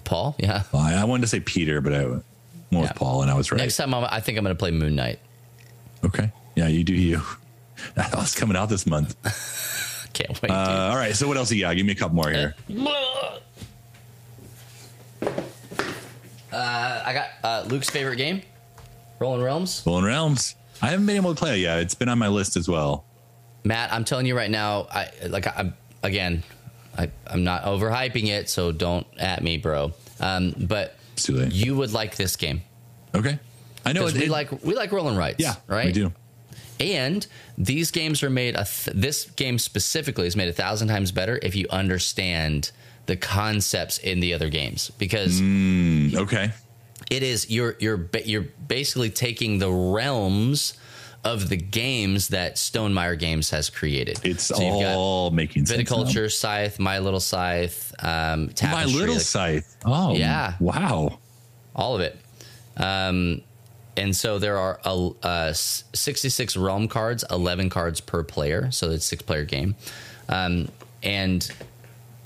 Paul. Yeah, I wanted to say Peter, but I went with yeah. Paul, and I was right. Next time, I'm, I think I'm going to play Moon Knight. Okay, yeah, you do you. That's coming out this month. Can't wait. Uh, all right, so what else you got? Give me a couple more here. Uh, I got uh, Luke's favorite game, Rolling Realms. Rolling Realms. I haven't been able to play it yet. It's been on my list as well. Matt, I'm telling you right now, I like I'm again, I, I'm not overhyping it, so don't at me, bro. Um, but you would like this game. Okay. I know it, we it, like we like rolling rights. Yeah, right? We do. And these games are made a th- this game specifically is made a thousand times better if you understand the concepts in the other games. Because mm, okay. It is you're you're you're basically taking the realms of the games that Stonemaier Games has created. It's so all making sense. Viticulture, Scythe, My Little Scythe, um, Tapestry, My Little like, Scythe. Oh, yeah! Wow, all of it. Um, and so there are uh, uh, sixty-six realm cards, eleven cards per player, so it's a six-player game, um, and.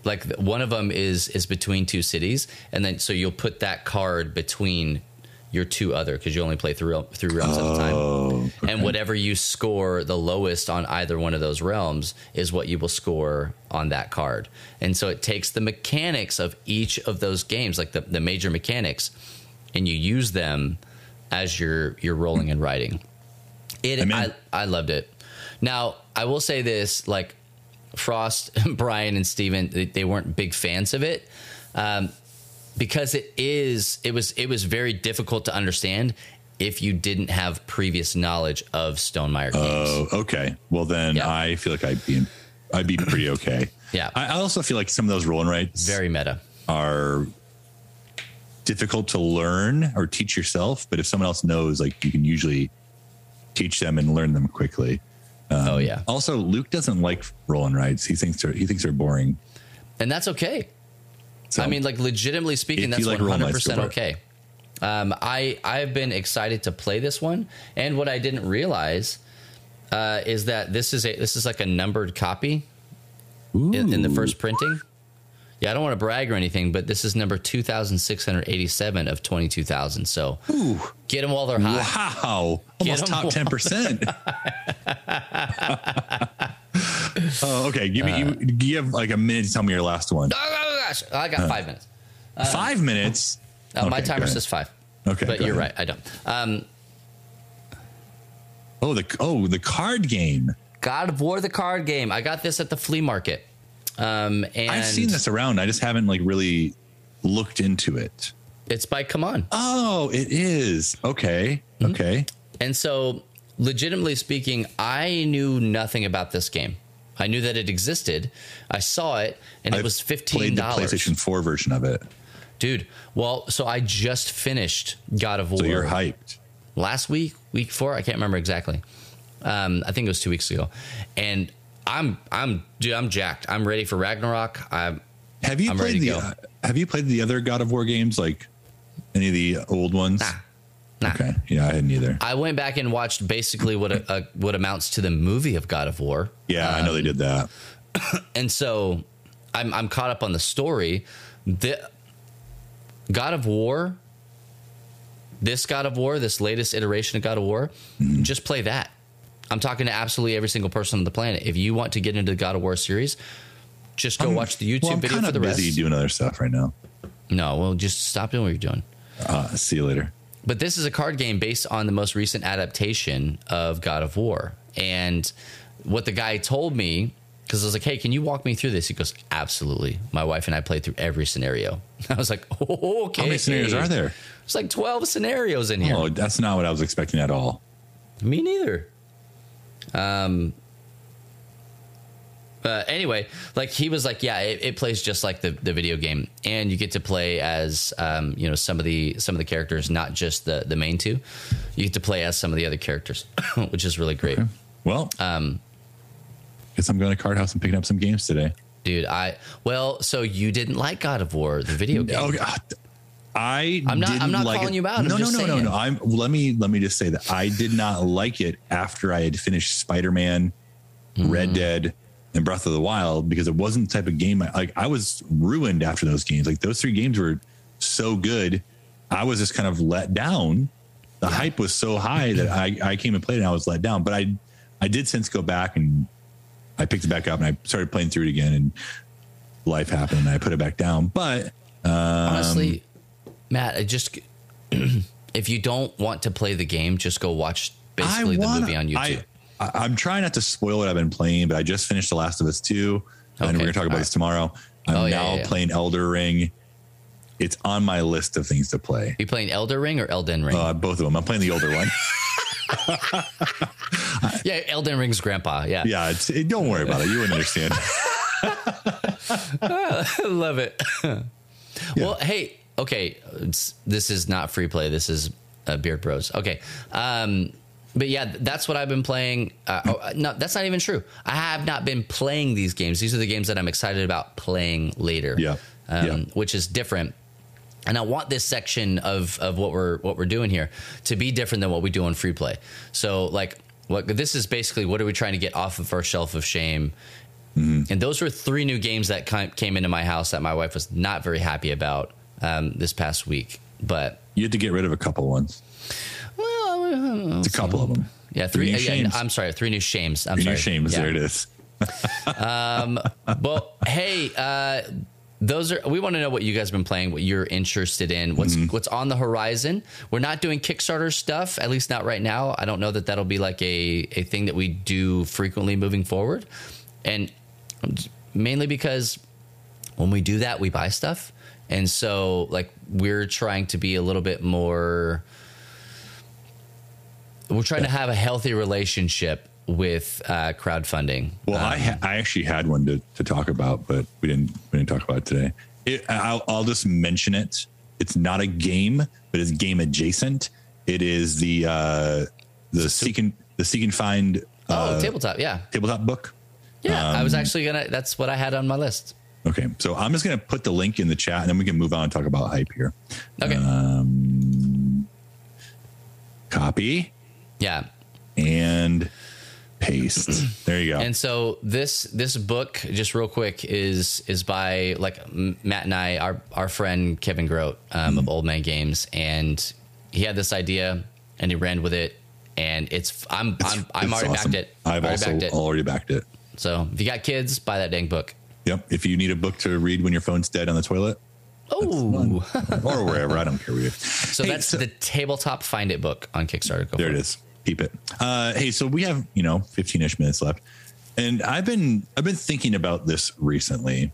Like one of them is is between two cities, and then so you'll put that card between your two other because you only play three, three realms oh, at a time. Okay. And whatever you score the lowest on either one of those realms is what you will score on that card. And so it takes the mechanics of each of those games, like the, the major mechanics, and you use them as you're you're rolling and writing. It I, mean, I I loved it. Now I will say this, like. Frost, Brian, and Steven, they, they weren't big fans of it um, because it is it was it was very difficult to understand if you didn't have previous knowledge of Stonemaier games. Oh, okay. Well, then yeah. I feel like I'd be I'd be pretty okay. yeah. I, I also feel like some of those rolling rights very meta are difficult to learn or teach yourself, but if someone else knows, like you can usually teach them and learn them quickly. Um, oh yeah. Also, Luke doesn't like rolling rights. He thinks they're, he thinks they're boring, and that's okay. So, I mean, like legitimately speaking, that's one hundred percent okay. Um, I I've been excited to play this one, and what I didn't realize uh, is that this is a this is like a numbered copy in, in the first printing. Yeah, I don't want to brag or anything, but this is number two thousand six hundred eighty-seven of twenty-two thousand. So Ooh. Get them while they're hot. Wow, get almost top ten percent. Oh, okay. Give me. Uh, you, you have like a minute to tell me your last one. Oh gosh, I got uh, five minutes. Um, five minutes. Uh, okay, my timer says five. Okay, but you're ahead. Right. I don't. Um, oh the oh the card game. God of War, the card game. I got this at the flea market. Um, and I've seen this around. I just haven't like really looked into it. It's by Come On. Oh, it is. Okay. Mm-hmm. Okay. And so legitimately speaking, I knew nothing about this game. I knew that it existed. I saw it, and I've it was fifteen dollars. Played the PlayStation four version of it. Dude, well, so I just finished God of War. So you're hyped. Last week, week four, I can't remember exactly. Um, I think it was two weeks ago. And I'm, I'm, dude, I'm jacked. I'm ready for Ragnarok. I'm, have you I'm played the, uh, have you played the other God of War games? Like any of the old ones? Nah. Nah. Okay. Yeah, I hadn't either. I went back and watched basically what a, a, what amounts to the movie of God of War. Yeah, um, I know they did that. And so I'm I'm caught up on the story. The God of War, this God of War, this latest iteration of God of War, mm-hmm. just play that. I'm talking to absolutely every single person on the planet. If you want to get into the God of War series, just go I'm, watch the YouTube well, I'm video for the busy rest. Busy doing other stuff right now. No, well, just stop doing what you're doing. Uh, see you later. But this is a card game based on the most recent adaptation of God of War. And what the guy told me, because I was like, hey, can you walk me through this? He goes, absolutely. My wife and I played through every scenario. I was like, oh, okay. How many scenarios are there? There's like twelve scenarios in here. Oh, that's not what I was expecting at all. Me neither. Um. Uh, anyway, like he was like, yeah, it, it plays just like the, the video game, and you get to play as um, you know, some of the some of the characters, not just the the main two. You get to play as some of the other characters, which is really great. Okay. Well, um, guess I'm going to Card House and picking up some games today, dude. I well, so you didn't like God of War, the video game? Oh, God. I I'm not didn't I'm not like calling it. you out. I'm no, no, no, no, no, no. I'm let me let me just say that I did not like it after I had finished Spider-Man, mm. Red Dead, and Breath of the Wild, because it wasn't the type of game I like. I was ruined after those games. Like those three games were so good. I was just kind of let down. The yeah. hype was so high that I, I came and played it and I was let down. But I I did since go back and I picked it back up and I started playing through it again, and life happened and I put it back down. But um, honestly, Matt, I just if you don't want to play the game, just go watch basically wanna, the movie on YouTube. I, I'm trying not to spoil what I've been playing, but I just finished The Last of Us two, and okay. we're going to talk about right. this tomorrow. I'm oh, yeah, now yeah, yeah. playing Elden Ring. It's on my list of things to play. Are you playing Elden Ring or Elden Ring? Uh, both of them. I'm playing the older one. Yeah, Elden Ring's grandpa. Yeah, yeah. It's, it, don't worry about it. You wouldn't understand. I love it. Yeah. Well, hey, okay. It's, this is not free play. This is uh, Beard Bros. Okay. Um, But yeah, that's what I've been playing. Uh, oh, no, that's not even true. I have not been playing these games. These are the games that I'm excited about playing later, yeah. Um, yeah. which is different. And I want this section of, of what we're what we're doing here to be different than what we do on free play. So like, what this is basically, what are we trying to get off of our shelf of shame? Mm-hmm. And those were three new games that came into my house that my wife was not very happy about um, this past week. But you had to get rid of a couple ones. Well, it's a couple so. of them. Yeah, three. three new yeah, I'm sorry, three new shames. I'm three sorry. new shames. Yeah. There it is. um, well, hey, uh, those are. We want to know what you guys have been playing, what you're interested in, what's mm-hmm. what's on the horizon. We're not doing Kickstarter stuff, at least not right now. I don't know that that'll be like a a thing that we do frequently moving forward, and mainly because when we do that, we buy stuff, and so like we're trying to be a little bit more. We're trying yeah. to have a healthy relationship with uh, crowdfunding. Well, um, I ha- I actually had one to, to talk about, but we didn't we didn't talk about it today. It, I'll, I'll just mention it. It's not a game, but it's game adjacent. It is the uh, the seek and the seek and find uh, oh tabletop yeah tabletop book. Yeah, um, I was actually gonna. That's what I had on my list. Okay, so I'm just gonna put the link in the chat, and then we can move on and talk about hype here. Okay. Um, copy. Yeah. And paste. There you go. And so this this book, just real quick, is is by like Matt and I, our our friend Kevin Grote um, mm-hmm. of Old Man Games, and he had this idea and he ran with it, and it's I'm it's, I'm I'm it's already awesome. backed it. I've already also backed it. already backed it. So if you got kids, buy that dang book. Yep. If you need a book to read when your phone's dead on the toilet. Oh, or wherever. I don't care where you. So hey, that's so, the tabletop find it book on Kickstarter. Go there it is. Keep it. Uh, hey, so we have, you know, fifteen-ish minutes left, and I've been I've been thinking about this recently.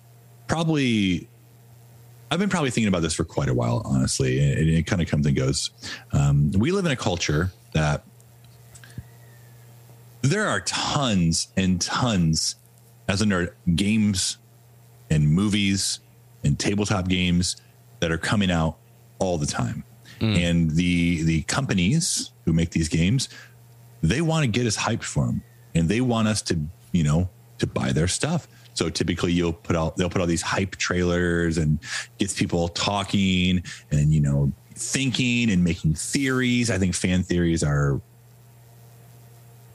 Probably, I've been probably thinking about this for quite a while, honestly. And it, it kind of comes and goes. Um, we live in a culture that there are tons and tons, as a nerd, games and movies and tabletop games that are coming out all the time. Mm. And the the companies who make these games, they want to get us hyped for them, and they want us to, you know, to buy their stuff. So typically you'll put out, they'll put all these hype trailers and gets people talking and, you know, thinking and making theories. I think fan theories are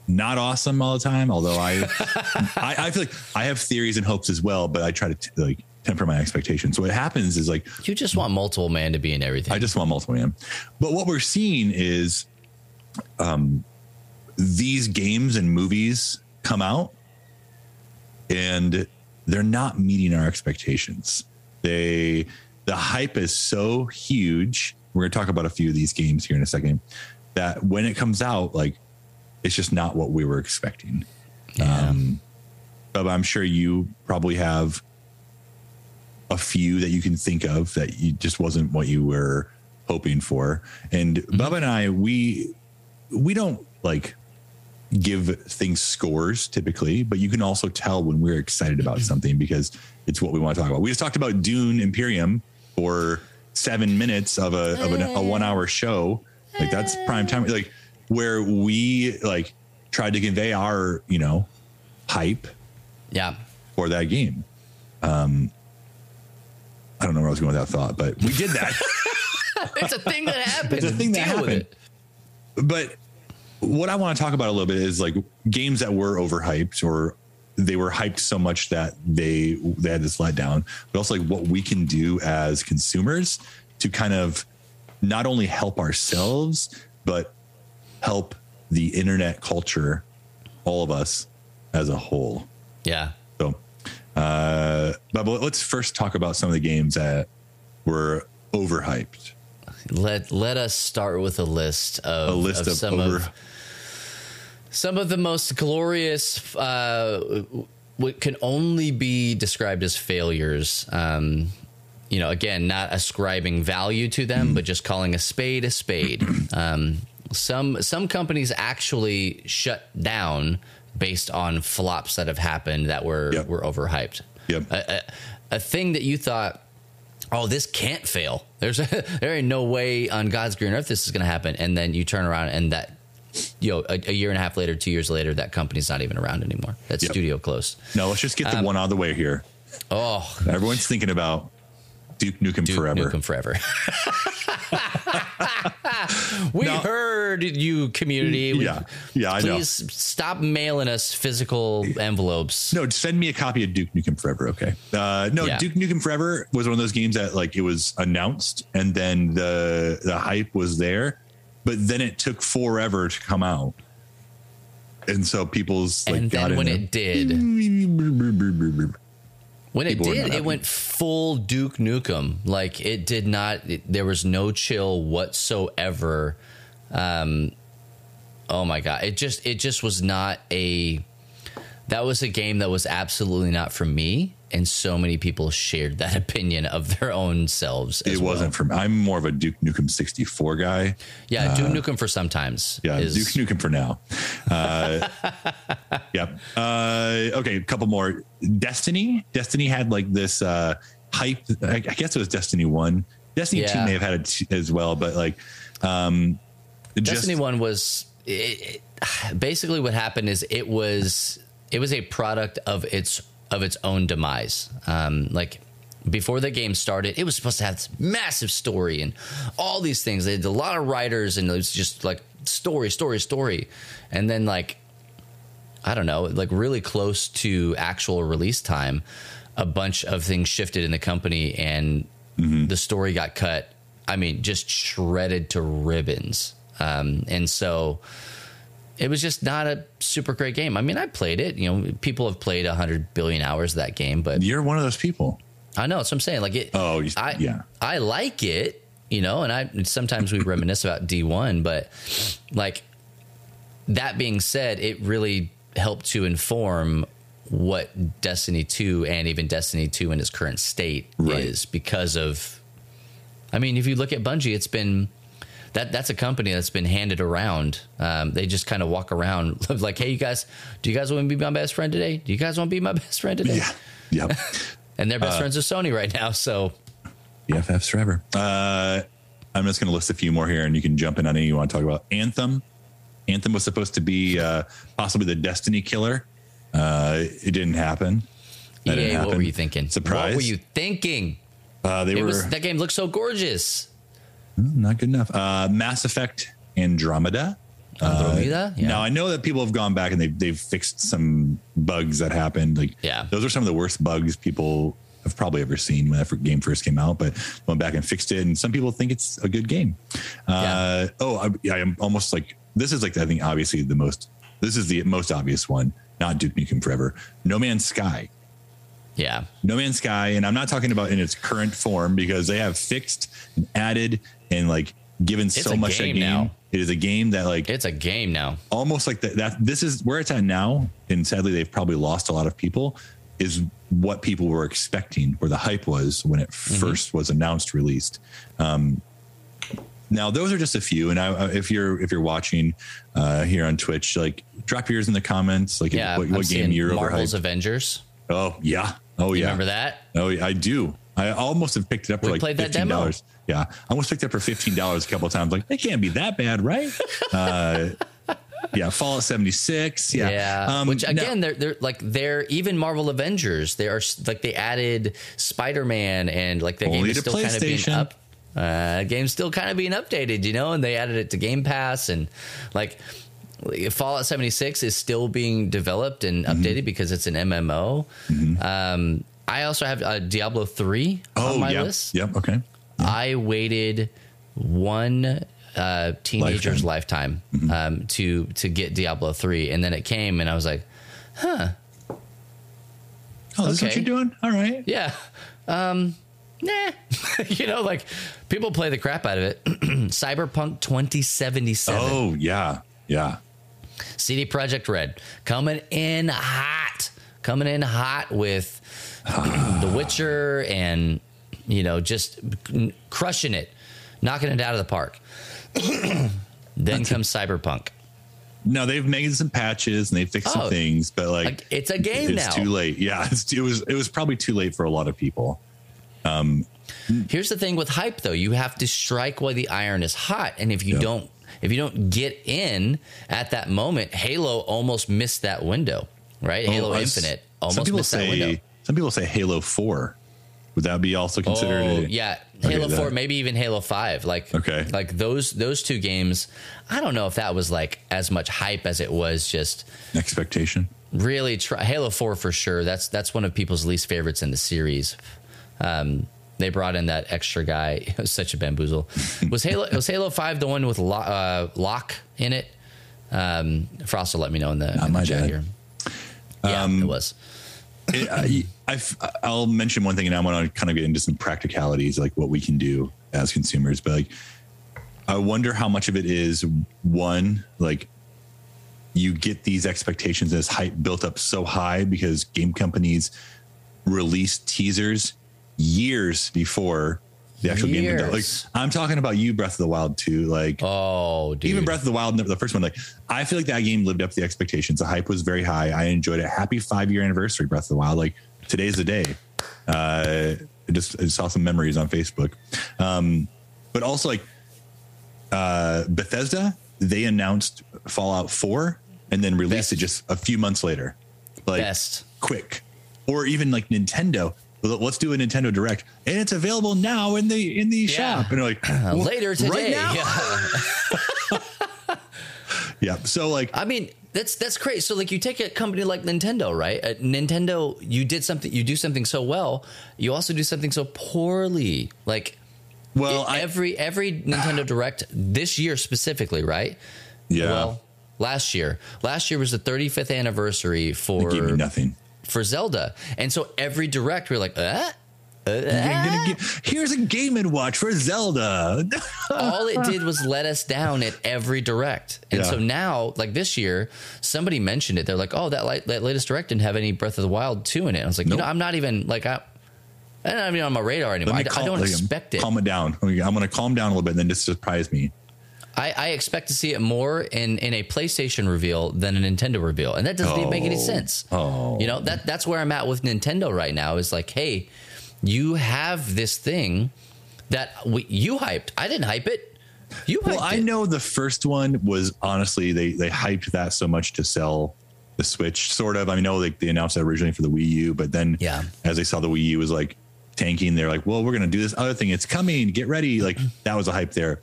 not awesome all the time. Although I, I, I feel like I have theories and hopes as well, but I try to t- like temper my expectations. So what happens is like, you just want multiple man to be in everything. I just want multiple man. But what we're seeing is, um, these games and movies come out and they're not meeting our expectations. They, the hype is so huge. We're going to talk about a few of these games here in a second, that when it comes out, like, it's just not what we were expecting. Yeah. Um, but I'm sure you probably have a few that you can think of that you just wasn't what you were hoping for. And mm-hmm. Bubba and I, we, we don't like give things scores typically, but you can also tell when we're excited about something because it's what we want to talk about. We just talked about Dune Imperium for seven minutes of a, of a, a one hour show. Like that's prime time. Like where we like tried to convey our, you know, hype yeah. for that game. Um, I don't know where I was going with that thought, but we did that. It's a thing that happened. It's a thing that Deal happened. But what I want to talk about a little bit is like games that were overhyped, or they were hyped so much that they they had this letdown, but also like what we can do as consumers to kind of not only help ourselves, but help the internet culture, all of us as a whole. Yeah. So, uh, but let's first talk about some of the games that were overhyped. Let let us start with a list of, a list of, of some over- of some of the most glorious, uh, what can only be described as failures. Um, you know, again, not ascribing value to them, mm. but just calling a spade a spade. um, some some companies actually shut down based on flops that have happened that were yep. were overhyped. Yep, a, a, a thing that you thought, oh, this can't fail. There's a, there ain't no way on God's green earth this is going to happen. And then you turn around and that, you know, a, a year and a half later, two years later, that company's not even around anymore. That yep. studio closed. No, let's just get the um, one out of the way here. Oh, everyone's thinking about Duke Nukem Duke Forever. Nukem Forever. We now, heard you, community. We, yeah, yeah, I know. Please stop mailing us physical envelopes. No, send me a copy of Duke Nukem Forever, okay? Uh, no, yeah. Duke Nukem Forever was one of those games that, like, it was announced, and then the the hype was there, but then it took forever to come out, and so people's like and got then when it did. When it People did, it went full Duke Nukem. Like it did not. It, there was no chill whatsoever. Um, oh my god! It just, it just was not a. That was a game that was absolutely not for me, and so many people shared that opinion of their own selves. It wasn't well. for me. I'm more of a Duke Nukem sixty-four guy. Yeah, Duke uh, Nukem for sometimes. Yeah, is... Duke Nukem for now. Uh, yep. Uh, okay, a couple more. Destiny. Destiny had like this uh, hype. I guess it was Destiny One. Destiny yeah. Two may have had it as well, but like um, Destiny just... One was it, it, basically what happened is it was. It was a product of its of its own demise. Um, like before the game started, it was supposed to have this massive story and all these things. They had a lot of writers, and it was just like story, story, story. And then like I don't know, like really close to actual release time, a bunch of things shifted in the company, and mm-hmm. the story got cut. I mean, just shredded to ribbons. Um, and so. It was just not a super great game. I mean, I played it. You know, people have played one hundred billion hours of that game, but you're one of those people. I know. That's what I'm saying. Like it. Oh, you, I, yeah. I like it, you know, and I sometimes we reminisce about D one, but like that being said, it really helped to inform what Destiny two and even Destiny two in its current state right. is because of. I mean, if you look at Bungie, it's been. that that's a company that's been handed around. Um, they just kind of walk around like, hey, you guys, do you guys want to be my best friend today? Do you guys want to be my best friend today? Yeah. Yep. And their best uh, friends are Sony right now. So B F Fs forever. Uh, I'm just going to list a few more here and you can jump in on any you want to talk about. Anthem. Anthem was supposed to be uh, possibly the Destiny killer. Uh, it didn't happen. That yeah, didn't what were you thinking? Surprise. What were you thinking? Uh, they it were, was, that game looked so gorgeous. Not good enough. Uh, Mass Effect Andromeda. Andromeda? Uh, yeah. Now, I know that people have gone back and they've, they've fixed some bugs that happened. Like, yeah. Those are some of the worst bugs people have probably ever seen when that game first came out, but went back and fixed it. And some people think it's a good game. Uh, yeah. Oh, I, I'm almost like, this is like, I think, obviously the most, this is the most obvious one. Not Duke Nukem Forever. No Man's Sky. Yeah. No Man's Sky. And I'm not talking about in its current form because they have fixed and added and like given it's so a much game a game. Now. It is a game that like, it's a game now, almost like that, that this is where it's at now. And sadly, they've probably lost a lot of people is what people were expecting, where the hype was when it mm-hmm. first was announced, released. Um, Now, those are just a few. And I, if you're if you're watching uh, here on Twitch, like drop yours in the comments. Like yeah, what, what game you're overhyped. Marvel's Avengers. Oh, yeah. Oh, you yeah. Remember that? Oh, yeah, I do. I almost have picked it up we for like fifteen dollars. Yeah. I almost picked it up for fifteen dollars a couple of times. Like, it can't be that bad, right? Uh, yeah. Fallout seventy-six. Yeah. yeah. Um, Which, again, now, they're, they're like they're even Marvel Avengers. They are like they added Spider-Man and like the game is still kind of being up. Uh, game's still kind of being updated, you know, and they added it to Game Pass and like Fallout seventy-six is still being developed and mm-hmm. updated because it's an M M O. Mm-hmm. Um, I also have uh, Diablo three oh, on my yep. list. Yep. Okay. Yeah. I waited one uh, teenager's lifetime, lifetime mm-hmm. um, to to get Diablo three, and then it came, and I was like, "Huh? Oh, okay. This is what you're doing? All right. Yeah. Um, nah, you know, like." People play the crap out of it. Cyberpunk twenty seventy-seven. Oh, yeah. Yeah. C D Projekt Red coming in hot, coming in hot with The Witcher and, you know, just crushing it, knocking it out of the park. Then That's comes a- Cyberpunk. No, they've made some patches and they fixed oh, some things, but like, like it's a game it's now. It's too late. Yeah. It's, it was, it was probably too late for a lot of people. Um, Here's the thing with hype, though. You have to strike while the iron is hot. And if you yeah. don't if you don't get in at that moment, Halo almost missed that window, right? Oh, Halo I, Infinite almost missed say, that window. Some people say Halo four. Would that be also considered? Oh, a, yeah. Halo okay, four, that. Maybe even Halo five. Like, okay. like those those two games, I don't know if that was like as much hype as it was just expectation. Really try Halo four for sure. That's that's one of people's least favorites in the series. Um They brought in that extra guy. It was such a bamboozle. Was Halo was Halo five the one with Lo, uh, Locke in it? Um, Frost will let me know in the, in the chat dad. Here. Yeah, um, it was. it, I, I've, I'll mention one thing, and I want to kind of get into some practicalities, like what we can do as consumers. But like, I wonder how much of it is one like. You get these expectations as hype built up so high because game companies release teasers. Years before the actual years. Game, like I'm talking about you, Breath of the Wild two, like oh, dude. Even Breath of the Wild, the first one, like I feel like that game lived up to the expectations. The hype was very high. I enjoyed it. Happy five year anniversary, Breath of the Wild. Like today's the day. Uh, I just I saw some memories on Facebook, um, but also like uh, Bethesda, they announced Fallout four and then released Best. It just a few months later, like Best. Quick, or even like Nintendo. Let's do a Nintendo Direct, and it's available now in the in the yeah. shop. And they're like well, later today. Right now? Yeah. yeah. So like, I mean, that's that's crazy. So like, you take a company like Nintendo, right? At Nintendo, you did something, you do something so well, you also do something so poorly. Like, well, it, I, every every Nintendo uh, Direct this year specifically, right? Yeah. Well, last year, last year was the thirty-fifth anniversary for they gave me nothing. For Zelda, and so every direct we're like, uh, uh give, here's a Game and Watch for Zelda. All it did was let us down at every direct, and yeah. so now, like this year, somebody mentioned it. They're like, oh, that light, that latest direct didn't have any Breath of the Wild two in it. I was like, nope. You know, I'm not even like I, I don't even on my radar anymore. I, calm, I don't like, expect it. Calm it down. I'm going to calm down a little bit, and then just surprise me. I, I expect to see it more in, in a PlayStation reveal than a Nintendo reveal. And that doesn't oh. even make any sense. Oh. You know, that that's where I'm at with Nintendo right now is like, hey, you have this thing that we, you hyped. I didn't hype it. You hyped well, I it. know the first one was honestly, they, they hyped that so much to sell the Switch, sort of. I know they, they announced that originally for the Wii U, but then yeah. as they saw the Wii U was like tanking, they're like, well, we're going to do this other thing. It's coming. Get ready. Like that was a hype there.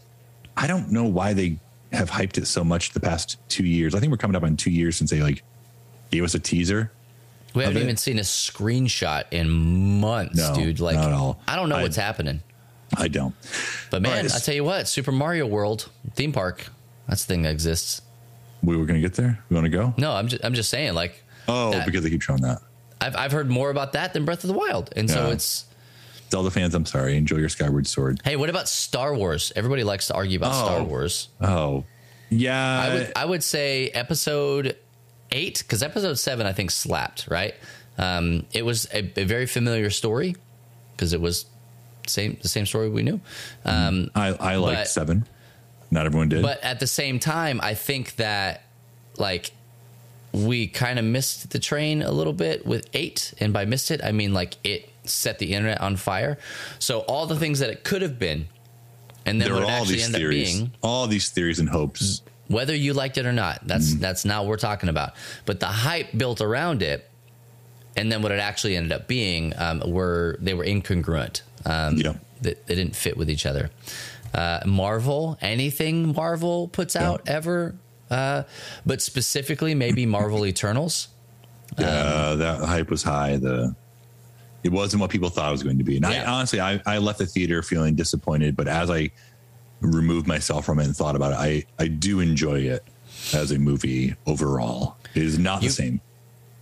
I don't know why they have hyped it so much the past two years. I think we're coming up on two years since they like gave us a teaser. We haven't it. even seen a screenshot in months, no, dude. Like, not at all. I don't know I, what's happening. I don't. But man, right, I tell you what, Super Mario World theme park. That's the thing that exists. We were going to get there. We want to go? No, I'm just, I'm just saying like, oh, that, because they keep showing that. I've, I've heard more about that than Breath of the Wild. And yeah. so it's, Zelda fans, I'm sorry. Enjoy your Skyward Sword. Hey, what about Star Wars? Everybody likes to argue about oh. Star Wars. Oh, yeah. I would, I would say episode eight, because episode seven, I think, slapped, right? Um, it was a, a very familiar story because it was same the same story we knew. Um, I, I liked but, seven. Not everyone did. But at the same time, I think that, like, we kind of missed the train a little bit with eight. And by missed it, I mean, like, it set the internet on fire. So all the things that it could have been, and then what it actually ended up being, all these theories and hopes, whether you liked it or not, that's mm. that's not what we're talking about. But the hype built around it, and then what it actually ended up being, um, were they were incongruent. Um, yeah. they, they didn't fit with each other. Uh, Marvel, anything Marvel puts yeah. out ever, uh, but specifically maybe Marvel Eternals. Yeah, um, that hype was high. The It wasn't what people thought it was going to be. And yeah. I honestly, I, I left the theater feeling disappointed, but as I removed myself from it and thought about it, I, I do enjoy it as a movie overall. It is not you, the same.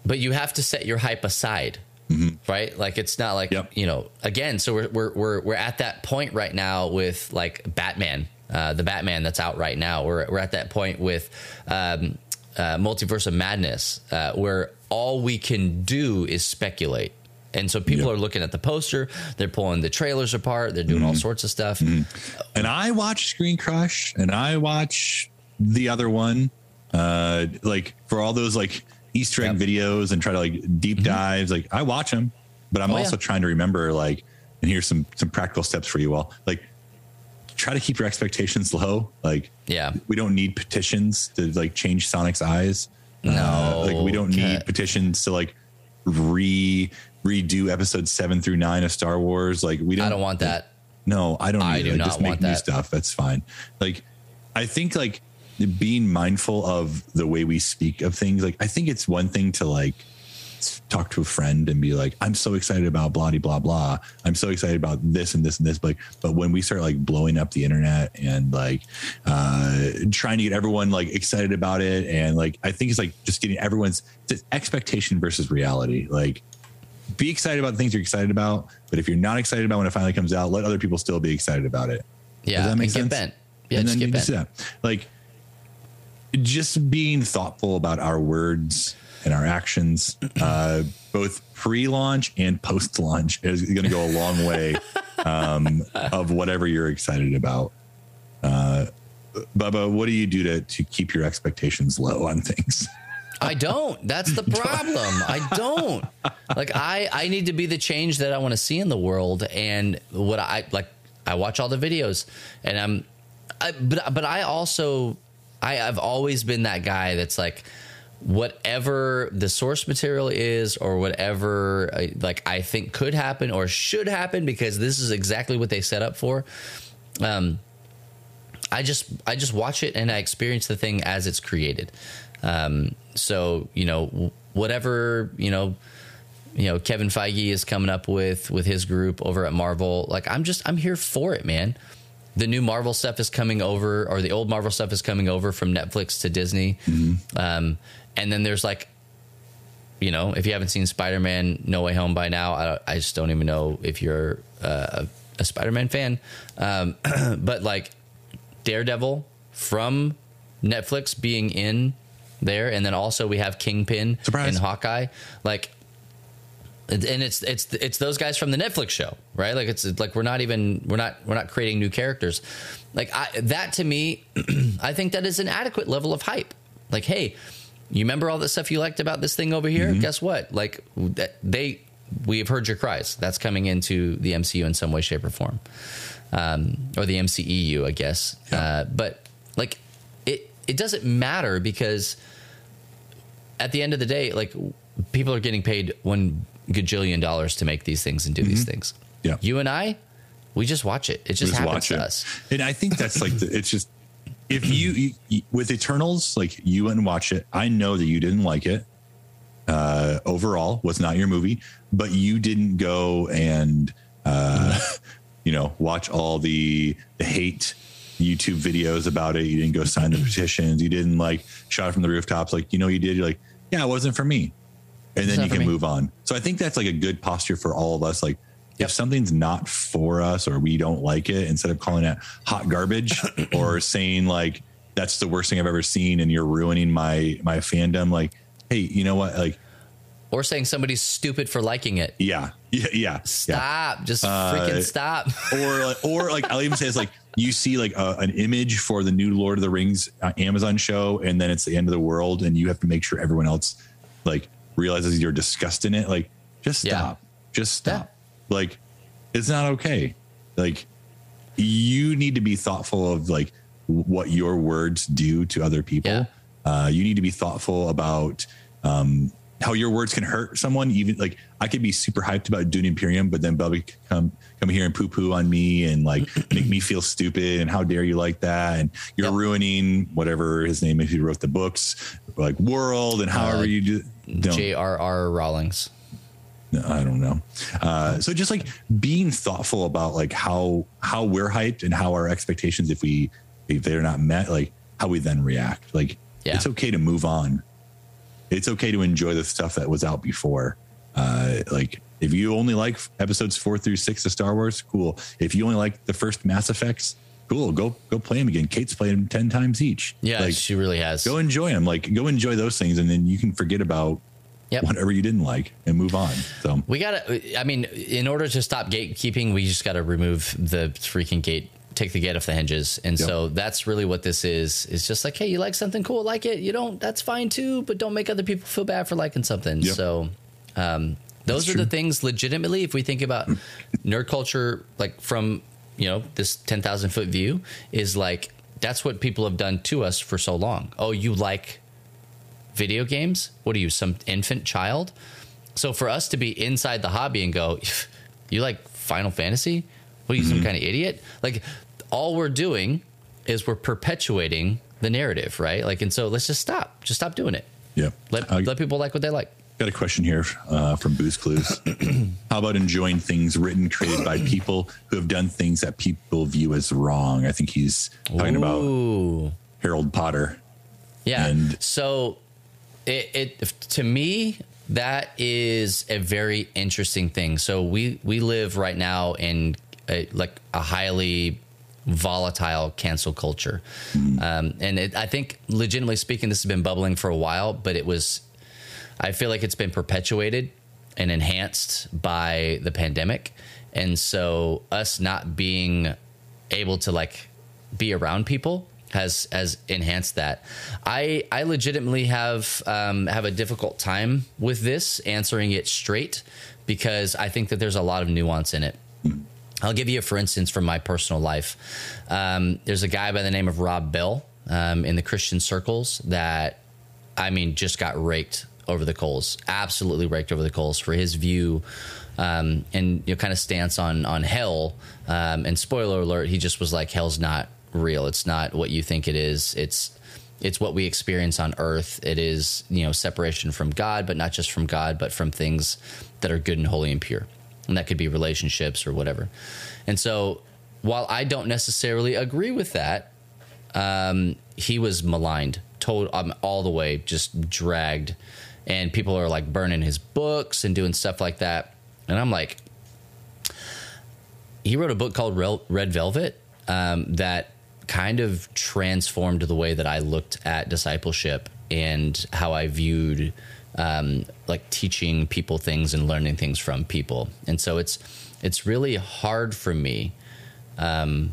But you have to set your hype aside, mm-hmm. right? Like it's not like, yep. you know, again, so we're, we're, we're, we're at that point right now with like Batman, uh, the Batman that's out right now. We're, we're at that point with um, uh, Multiverse of Madness, uh, where all we can do is speculate. And so people yep. are looking at the poster, they're pulling the trailers apart, they're doing mm-hmm. all sorts of stuff. Mm-hmm. And I watch Screen Crush and I watch the other one, uh, like for all those like Easter egg yep. videos and try to like deep mm-hmm. dives. Like I watch them, but I'm oh, also yeah. trying to remember like, and here's some, some practical steps for you all. Like try to keep your expectations low. Like yeah, we don't need petitions to like change Sonic's eyes. No, uh, like we don't need petitions to like re redo episode seven through nine of Star Wars. Like we don't, I don't want that. No, I don't. I do not just want make that. New stuff. That's fine. Like, I think like being mindful of the way we speak of things. Like, I think it's one thing to like talk to a friend and be like, I'm so excited about blah, blah, blah. I'm so excited about this and this and this. But, but when we start like blowing up the internet and like uh, trying to get everyone like excited about it. And like, I think it's like just getting everyone's expectation versus reality. Like, be excited about the things you're excited about, but if you're not excited about when it finally comes out, let other people still be excited about it. Yeah, does that make sense? Get bent. Yeah, and then get you bent. Just, yeah, like just being thoughtful about our words and our actions, uh, both pre-launch and post-launch is going to go a long way um, of whatever you're excited about. Uh, Bubba, what do you do to to keep your expectations low on things? I don't. That's the problem. I don't. Like I, I need to be the change that I want to see in the world. And what I like, I watch all the videos and I'm, I, but, but I also, I, I've always been that guy that's like, whatever the source material is or whatever, I, like I think could happen or should happen because this is exactly what they set up for. Um, I just, I just watch it and I experience the thing as it's created. Um, so, you know, whatever, you know, you know, Kevin Feige is coming up with, with his group over at Marvel. Like, I'm just, I'm here for it, man. The new Marvel stuff is coming over, or the old Marvel stuff is coming over from Netflix to Disney. Mm-hmm. Um, and then there's like, you know, if you haven't seen Spider-Man No Way Home by now, I, I just don't even know if you're uh, a, a Spider-Man fan. Um, but like Daredevil from Netflix being in there, and then also we have Kingpin Surprise. and Hawkeye. Like and it's it's it's those guys from the Netflix show, right? Like it's, it's like we're not even we're not we're not creating new characters. Like I, that to me, I think that is an adequate level of hype. Like, hey, you remember all the stuff you liked about this thing over here? Mm-hmm. Guess what? Like they we have heard your cries. That's coming into the M C U in some way, shape, or form, um, or the M C E U, I guess. Yeah. Uh, but like it it doesn't matter because at the end of the day, like people are getting paid one gajillion dollars to make these things and do mm-hmm. these things. Yeah. You and I, we just watch it. It just, just happens to it. us. And I think that's like, the, it's just, if you, you, with Eternals, like you went and watched it. I know that you didn't like it. Uh, overall was not your movie, but you didn't go and, uh, you know, watch all the, the hate YouTube videos about it. You didn't go sign the petitions. You didn't like shout from the rooftops. Like, you know, you did. You're like, yeah, it wasn't for me. And then you can move on. So I think that's like a good posture for all of us. Like yep. if something's not for us or we don't like it, instead of calling it hot garbage or saying like, that's the worst thing I've ever seen and you're ruining my, my fandom. Like, hey, you know what? Like, or saying somebody's stupid for liking it. Yeah. Yeah. yeah stop. Yeah. Just uh, freaking stop. Or, like, or like, I'll even say it's like, you see like a, an image for the new Lord of the Rings uh, Amazon show. And then it's the end of the world and you have to make sure everyone else like, realizes you're disgusted in it. Like just stop, yeah. just stop. Yeah. Like it's not okay. Like you need to be thoughtful of like what your words do to other people. Yeah. Uh, you need to be thoughtful about um, how your words can hurt someone. Even like I could be super hyped about Dune Imperium, but then Bubba could come, come here and poo poo on me and like make me feel stupid. And how dare you like that? And you're yep. ruining whatever his name is. He wrote the books like world and however uh, you do. J R R Rawlings. No, I don't know. Uh, so just like being thoughtful about like how, how we're hyped and how our expectations, if we, if they're not met, like how we then react, like yeah. it's okay to move on. It's okay to enjoy the stuff that was out before. Uh, like if you only like episodes four through six of Star Wars, cool. If you only like the first Mass Effects, cool. Go, go play them again. Kate's played them ten times each. Yeah, like, she really has. Go enjoy them. Like go enjoy those things. And then you can forget about yep. whatever you didn't like and move on. So we got to, I mean, in order to stop gatekeeping, we just got to remove the freaking gate, take the gate off the hinges. And yep. so that's really what this is. It's just like, hey, you like something cool, like it. You don't, that's fine too, but don't make other people feel bad for liking something. Yep. So, um, those that's are true. the things legitimately, if we think about nerd culture, like from, you know, this ten thousand foot view is like, that's what people have done to us for so long. Oh, you like video games? What are you, some infant child? So for us to be inside the hobby and go, you like Final Fantasy? What are you, mm-hmm. some kind of idiot? Like all we're doing is we're perpetuating the narrative, right? Like, and so let's just stop, just stop doing it. Yeah. Let, uh, let people like what they like. Got a question here uh, from Booze Clues. How about enjoying things written, created by people who have done things that people view as wrong? I think he's talking Ooh. about Harold Potter. Yeah. And so it, it to me, that is a very interesting thing. So we, we live right now in a, like a highly volatile cancel culture. Mm. Um, and it, I think legitimately speaking, this has been bubbling for a while, but it was I feel like it's been perpetuated and enhanced by the pandemic. And so us not being able to like be around people has, has enhanced that. I, I legitimately have, um, have a difficult time with this, answering it straight, because I think that there's a lot of nuance in it. I'll give you a, for instance, from my personal life. Um, there's a guy by the name of Rob Bell, um, in the Christian circles that, I mean, just got raked over the coals, absolutely raked over the coals for his view um, and you know, kind of stance on on hell. Um, and spoiler alert, he just was like, hell's not real. It's not what you think it is. It's it's what we experience on earth. It is, you know, separation from God, but not just from God, but from things that are good and holy and pure. And that could be relationships or whatever. And so while I don't necessarily agree with that, um, he was maligned, told um, all the way, just dragged. And people are like burning his books and doing stuff like that. And I'm like, he wrote a book called Red Velvet um, that kind of transformed the way that I looked at discipleship and how I viewed um, like teaching people things and learning things from people. And so it's, it's really hard for me. Um,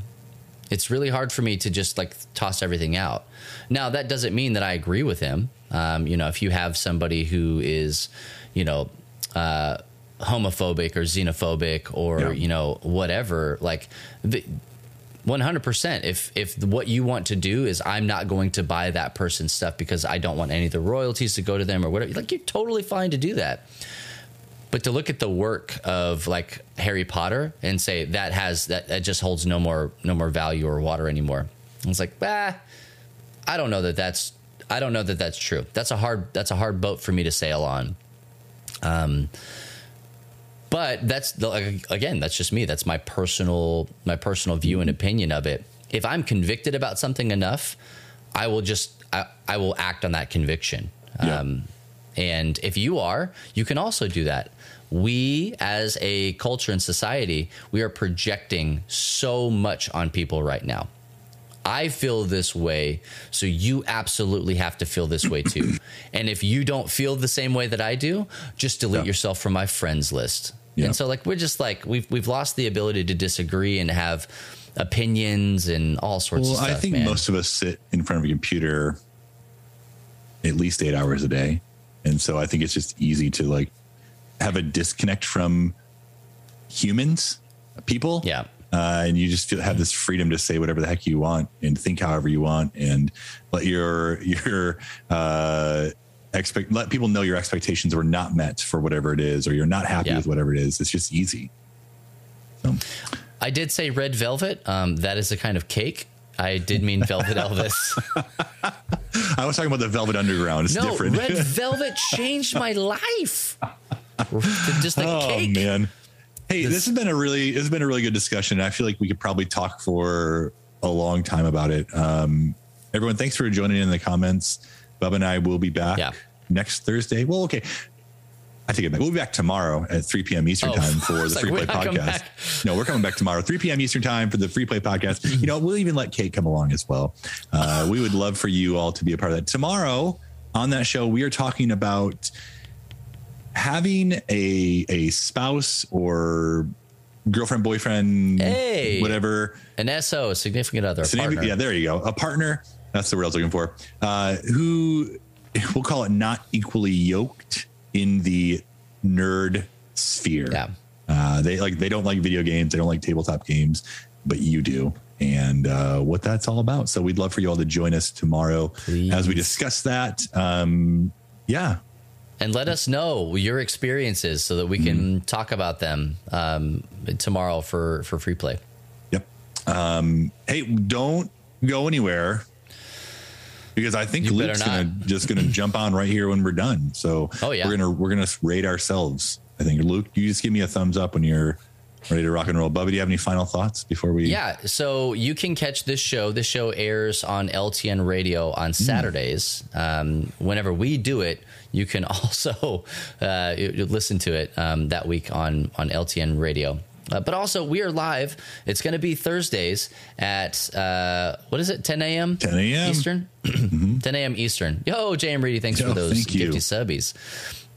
it's really hard for me to just like toss everything out. Now, that doesn't mean that I agree with him. Um, you know, if you have somebody who is, you know, uh, homophobic or xenophobic or, yeah. you know, whatever, like the, one hundred percent. If, if what you want to do is I'm not going to buy that person's stuff because I don't want any of the royalties to go to them or whatever, like you're totally fine to do that. But to look at the work of like Harry Potter and say that has that, that just holds no more, no more value or water anymore. And it's like, bah, I don't know that that's, I don't know that that's true. That's a hard, that's a hard boat for me to sail on. Um, But that's the, again, that's just me. That's my personal, my personal view and opinion of it. If I'm convicted about something enough, I will just, I, I will act on that conviction. Yeah. Um, and if you are, you can also do that. We, as a culture and society, we are projecting so much on people right now. I feel this way, so you absolutely have to feel this way too. And if you don't feel the same way that I do, just delete yeah. yourself from my friends list. Yeah. And so like we're just like we've we've lost the ability to disagree and have opinions and all sorts well, of stuff. Well, I think man. most of us sit in front of a computer at least eight hours a day. And so I think it's just easy to like have a disconnect from humans, people. Yeah. Uh, and you just feel, have this freedom to say whatever the heck you want and think however you want and let your your uh, expect let people know your expectations were not met for whatever it is or you're not happy yeah. with whatever it is. It's just easy. So. I did say red velvet. Um, that is a kind of cake. I did mean Velvet Elvis. I was talking about the Velvet Underground. It's no, different. Red Velvet changed my life. Just like oh, cake. Oh, man. Hey, this, this has been a really this has been a really good discussion. I feel like we could probably talk for a long time about it. Um, everyone, thanks for joining in the comments. Bubba and I will be back yeah. next Thursday. Well, okay. I take it back. We'll be back tomorrow at three p.m. Eastern oh, time for the like, Free Play Podcast. No, we're coming back tomorrow, three p.m. Eastern time for the Free Play Podcast. You know, we'll even let Kate come along as well. Uh, we would love for you all to be a part of that. Tomorrow on that show, we are talking about having a a spouse or girlfriend, boyfriend, hey, whatever, an S O, significant other, significant, partner. Yeah, there you go, a partner. That's the word I was looking for. Uh, who we'll call it not equally yoked in the nerd sphere. Yeah, uh, they like they don't like video games, they don't like tabletop games, but you do, and uh, what that's all about. So we'd love for you all to join us tomorrow Please. as we discuss that. Um, yeah. And let us know your experiences so that we can mm. talk about them um, tomorrow for, for Free Play. Yep. Um, hey, don't go anywhere because I think you Luke's gonna, just going to jump on right here when we're done. So oh, yeah. we're going to we're gonna rate ourselves. I think, Luke, you just give me a thumbs up when you're ready to rock and roll. Bubba, do you have any final thoughts before we... Yeah, so you can catch this show. This show airs on L T N Radio on Saturdays. Mm. Um, whenever we do it, you can also uh, listen to it um, that week on, on L T N Radio. Uh, but also, we are live. It's going to be Thursdays at, uh, what is it, ten a.m.? ten a.m. Eastern? Mm-hmm. ten a.m. Eastern. Yo, J M Reedy, thanks Yo, for those thank you. fifty subbies.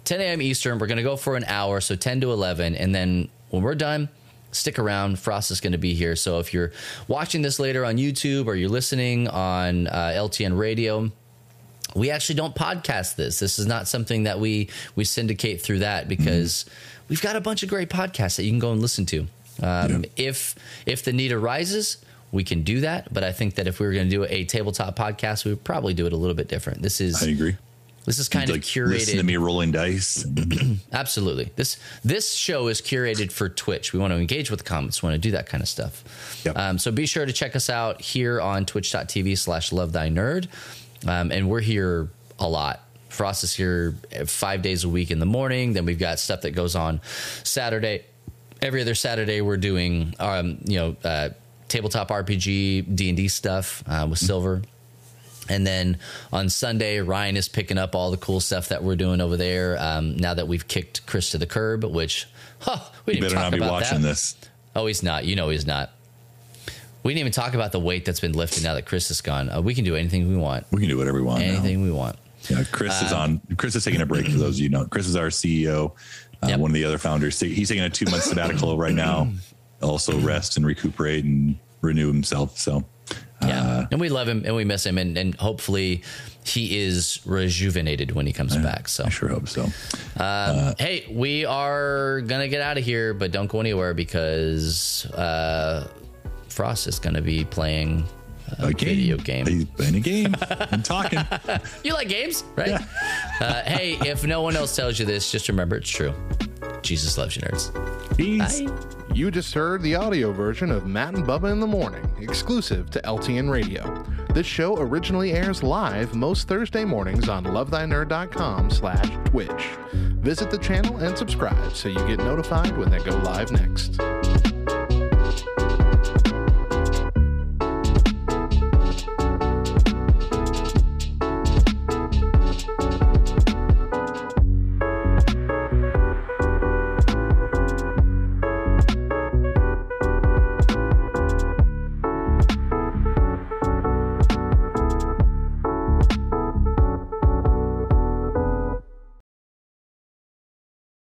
ten a.m. Eastern, we're going to go for an hour, so ten to eleven, and then when we're done, stick around. Frost is going to be here. So if you're watching this later on YouTube or you're listening on uh, L T N Radio, we actually don't podcast this. This is not something that we we syndicate through that because mm-hmm. we've got a bunch of great podcasts that you can go and listen to. Um, yeah. If if the need arises, we can do that. But I think that if we were going to do a tabletop podcast, we would probably do it a little bit different. This is I agree. This is kind like of curated. Listen to me rolling dice. Absolutely. This this show is curated for Twitch. We want to engage with the comments. We want to do that kind of stuff. Yep. Um, so be sure to check us out here on twitch.tv slash lovethynerd. Um, and we're here a lot. Frost is here five days a week in the morning. Then we've got stuff that goes on Saturday. Every other Saturday we're doing, um, you know, uh, tabletop R P G, D and D stuff uh, with mm-hmm. Silver. And then on Sunday, Ryan is picking up all the cool stuff that we're doing over there. Um, now that we've kicked Chris to the curb, which huh, we didn't even talk about that. You better not be watching this. Oh, he's not. You know he's not. We didn't even talk about the weight that's been lifted now that Chris is gone. Uh, we can do anything we want. We can do whatever we want. Anything now. we want. Yeah, Chris uh, is on. Chris is taking a break for those of you who don't. Chris is our C E O, uh, yep. one of the other founders. He's taking a two month sabbatical right now. Also rest and recuperate and renew himself. So yeah, uh, and we love him and we miss him, and, and hopefully he is rejuvenated when he comes I, back. So I sure hope so. Uh, uh, hey, we are gonna get out of here, but don't go anywhere because uh, Frost is gonna be playing. A, a game. Video game. He's playing a game. I'm talking. You like games, right? Yeah. uh, hey, if no one else tells you this, just remember it's true. Jesus loves you, nerds. Peace. Bye. You just heard the audio version of Matt and Bubba in the Morning, exclusive to L T N Radio. This show originally airs live most Thursday mornings on lovethynerd.com slash Twitch. Visit the channel and subscribe so you get notified when they go live next.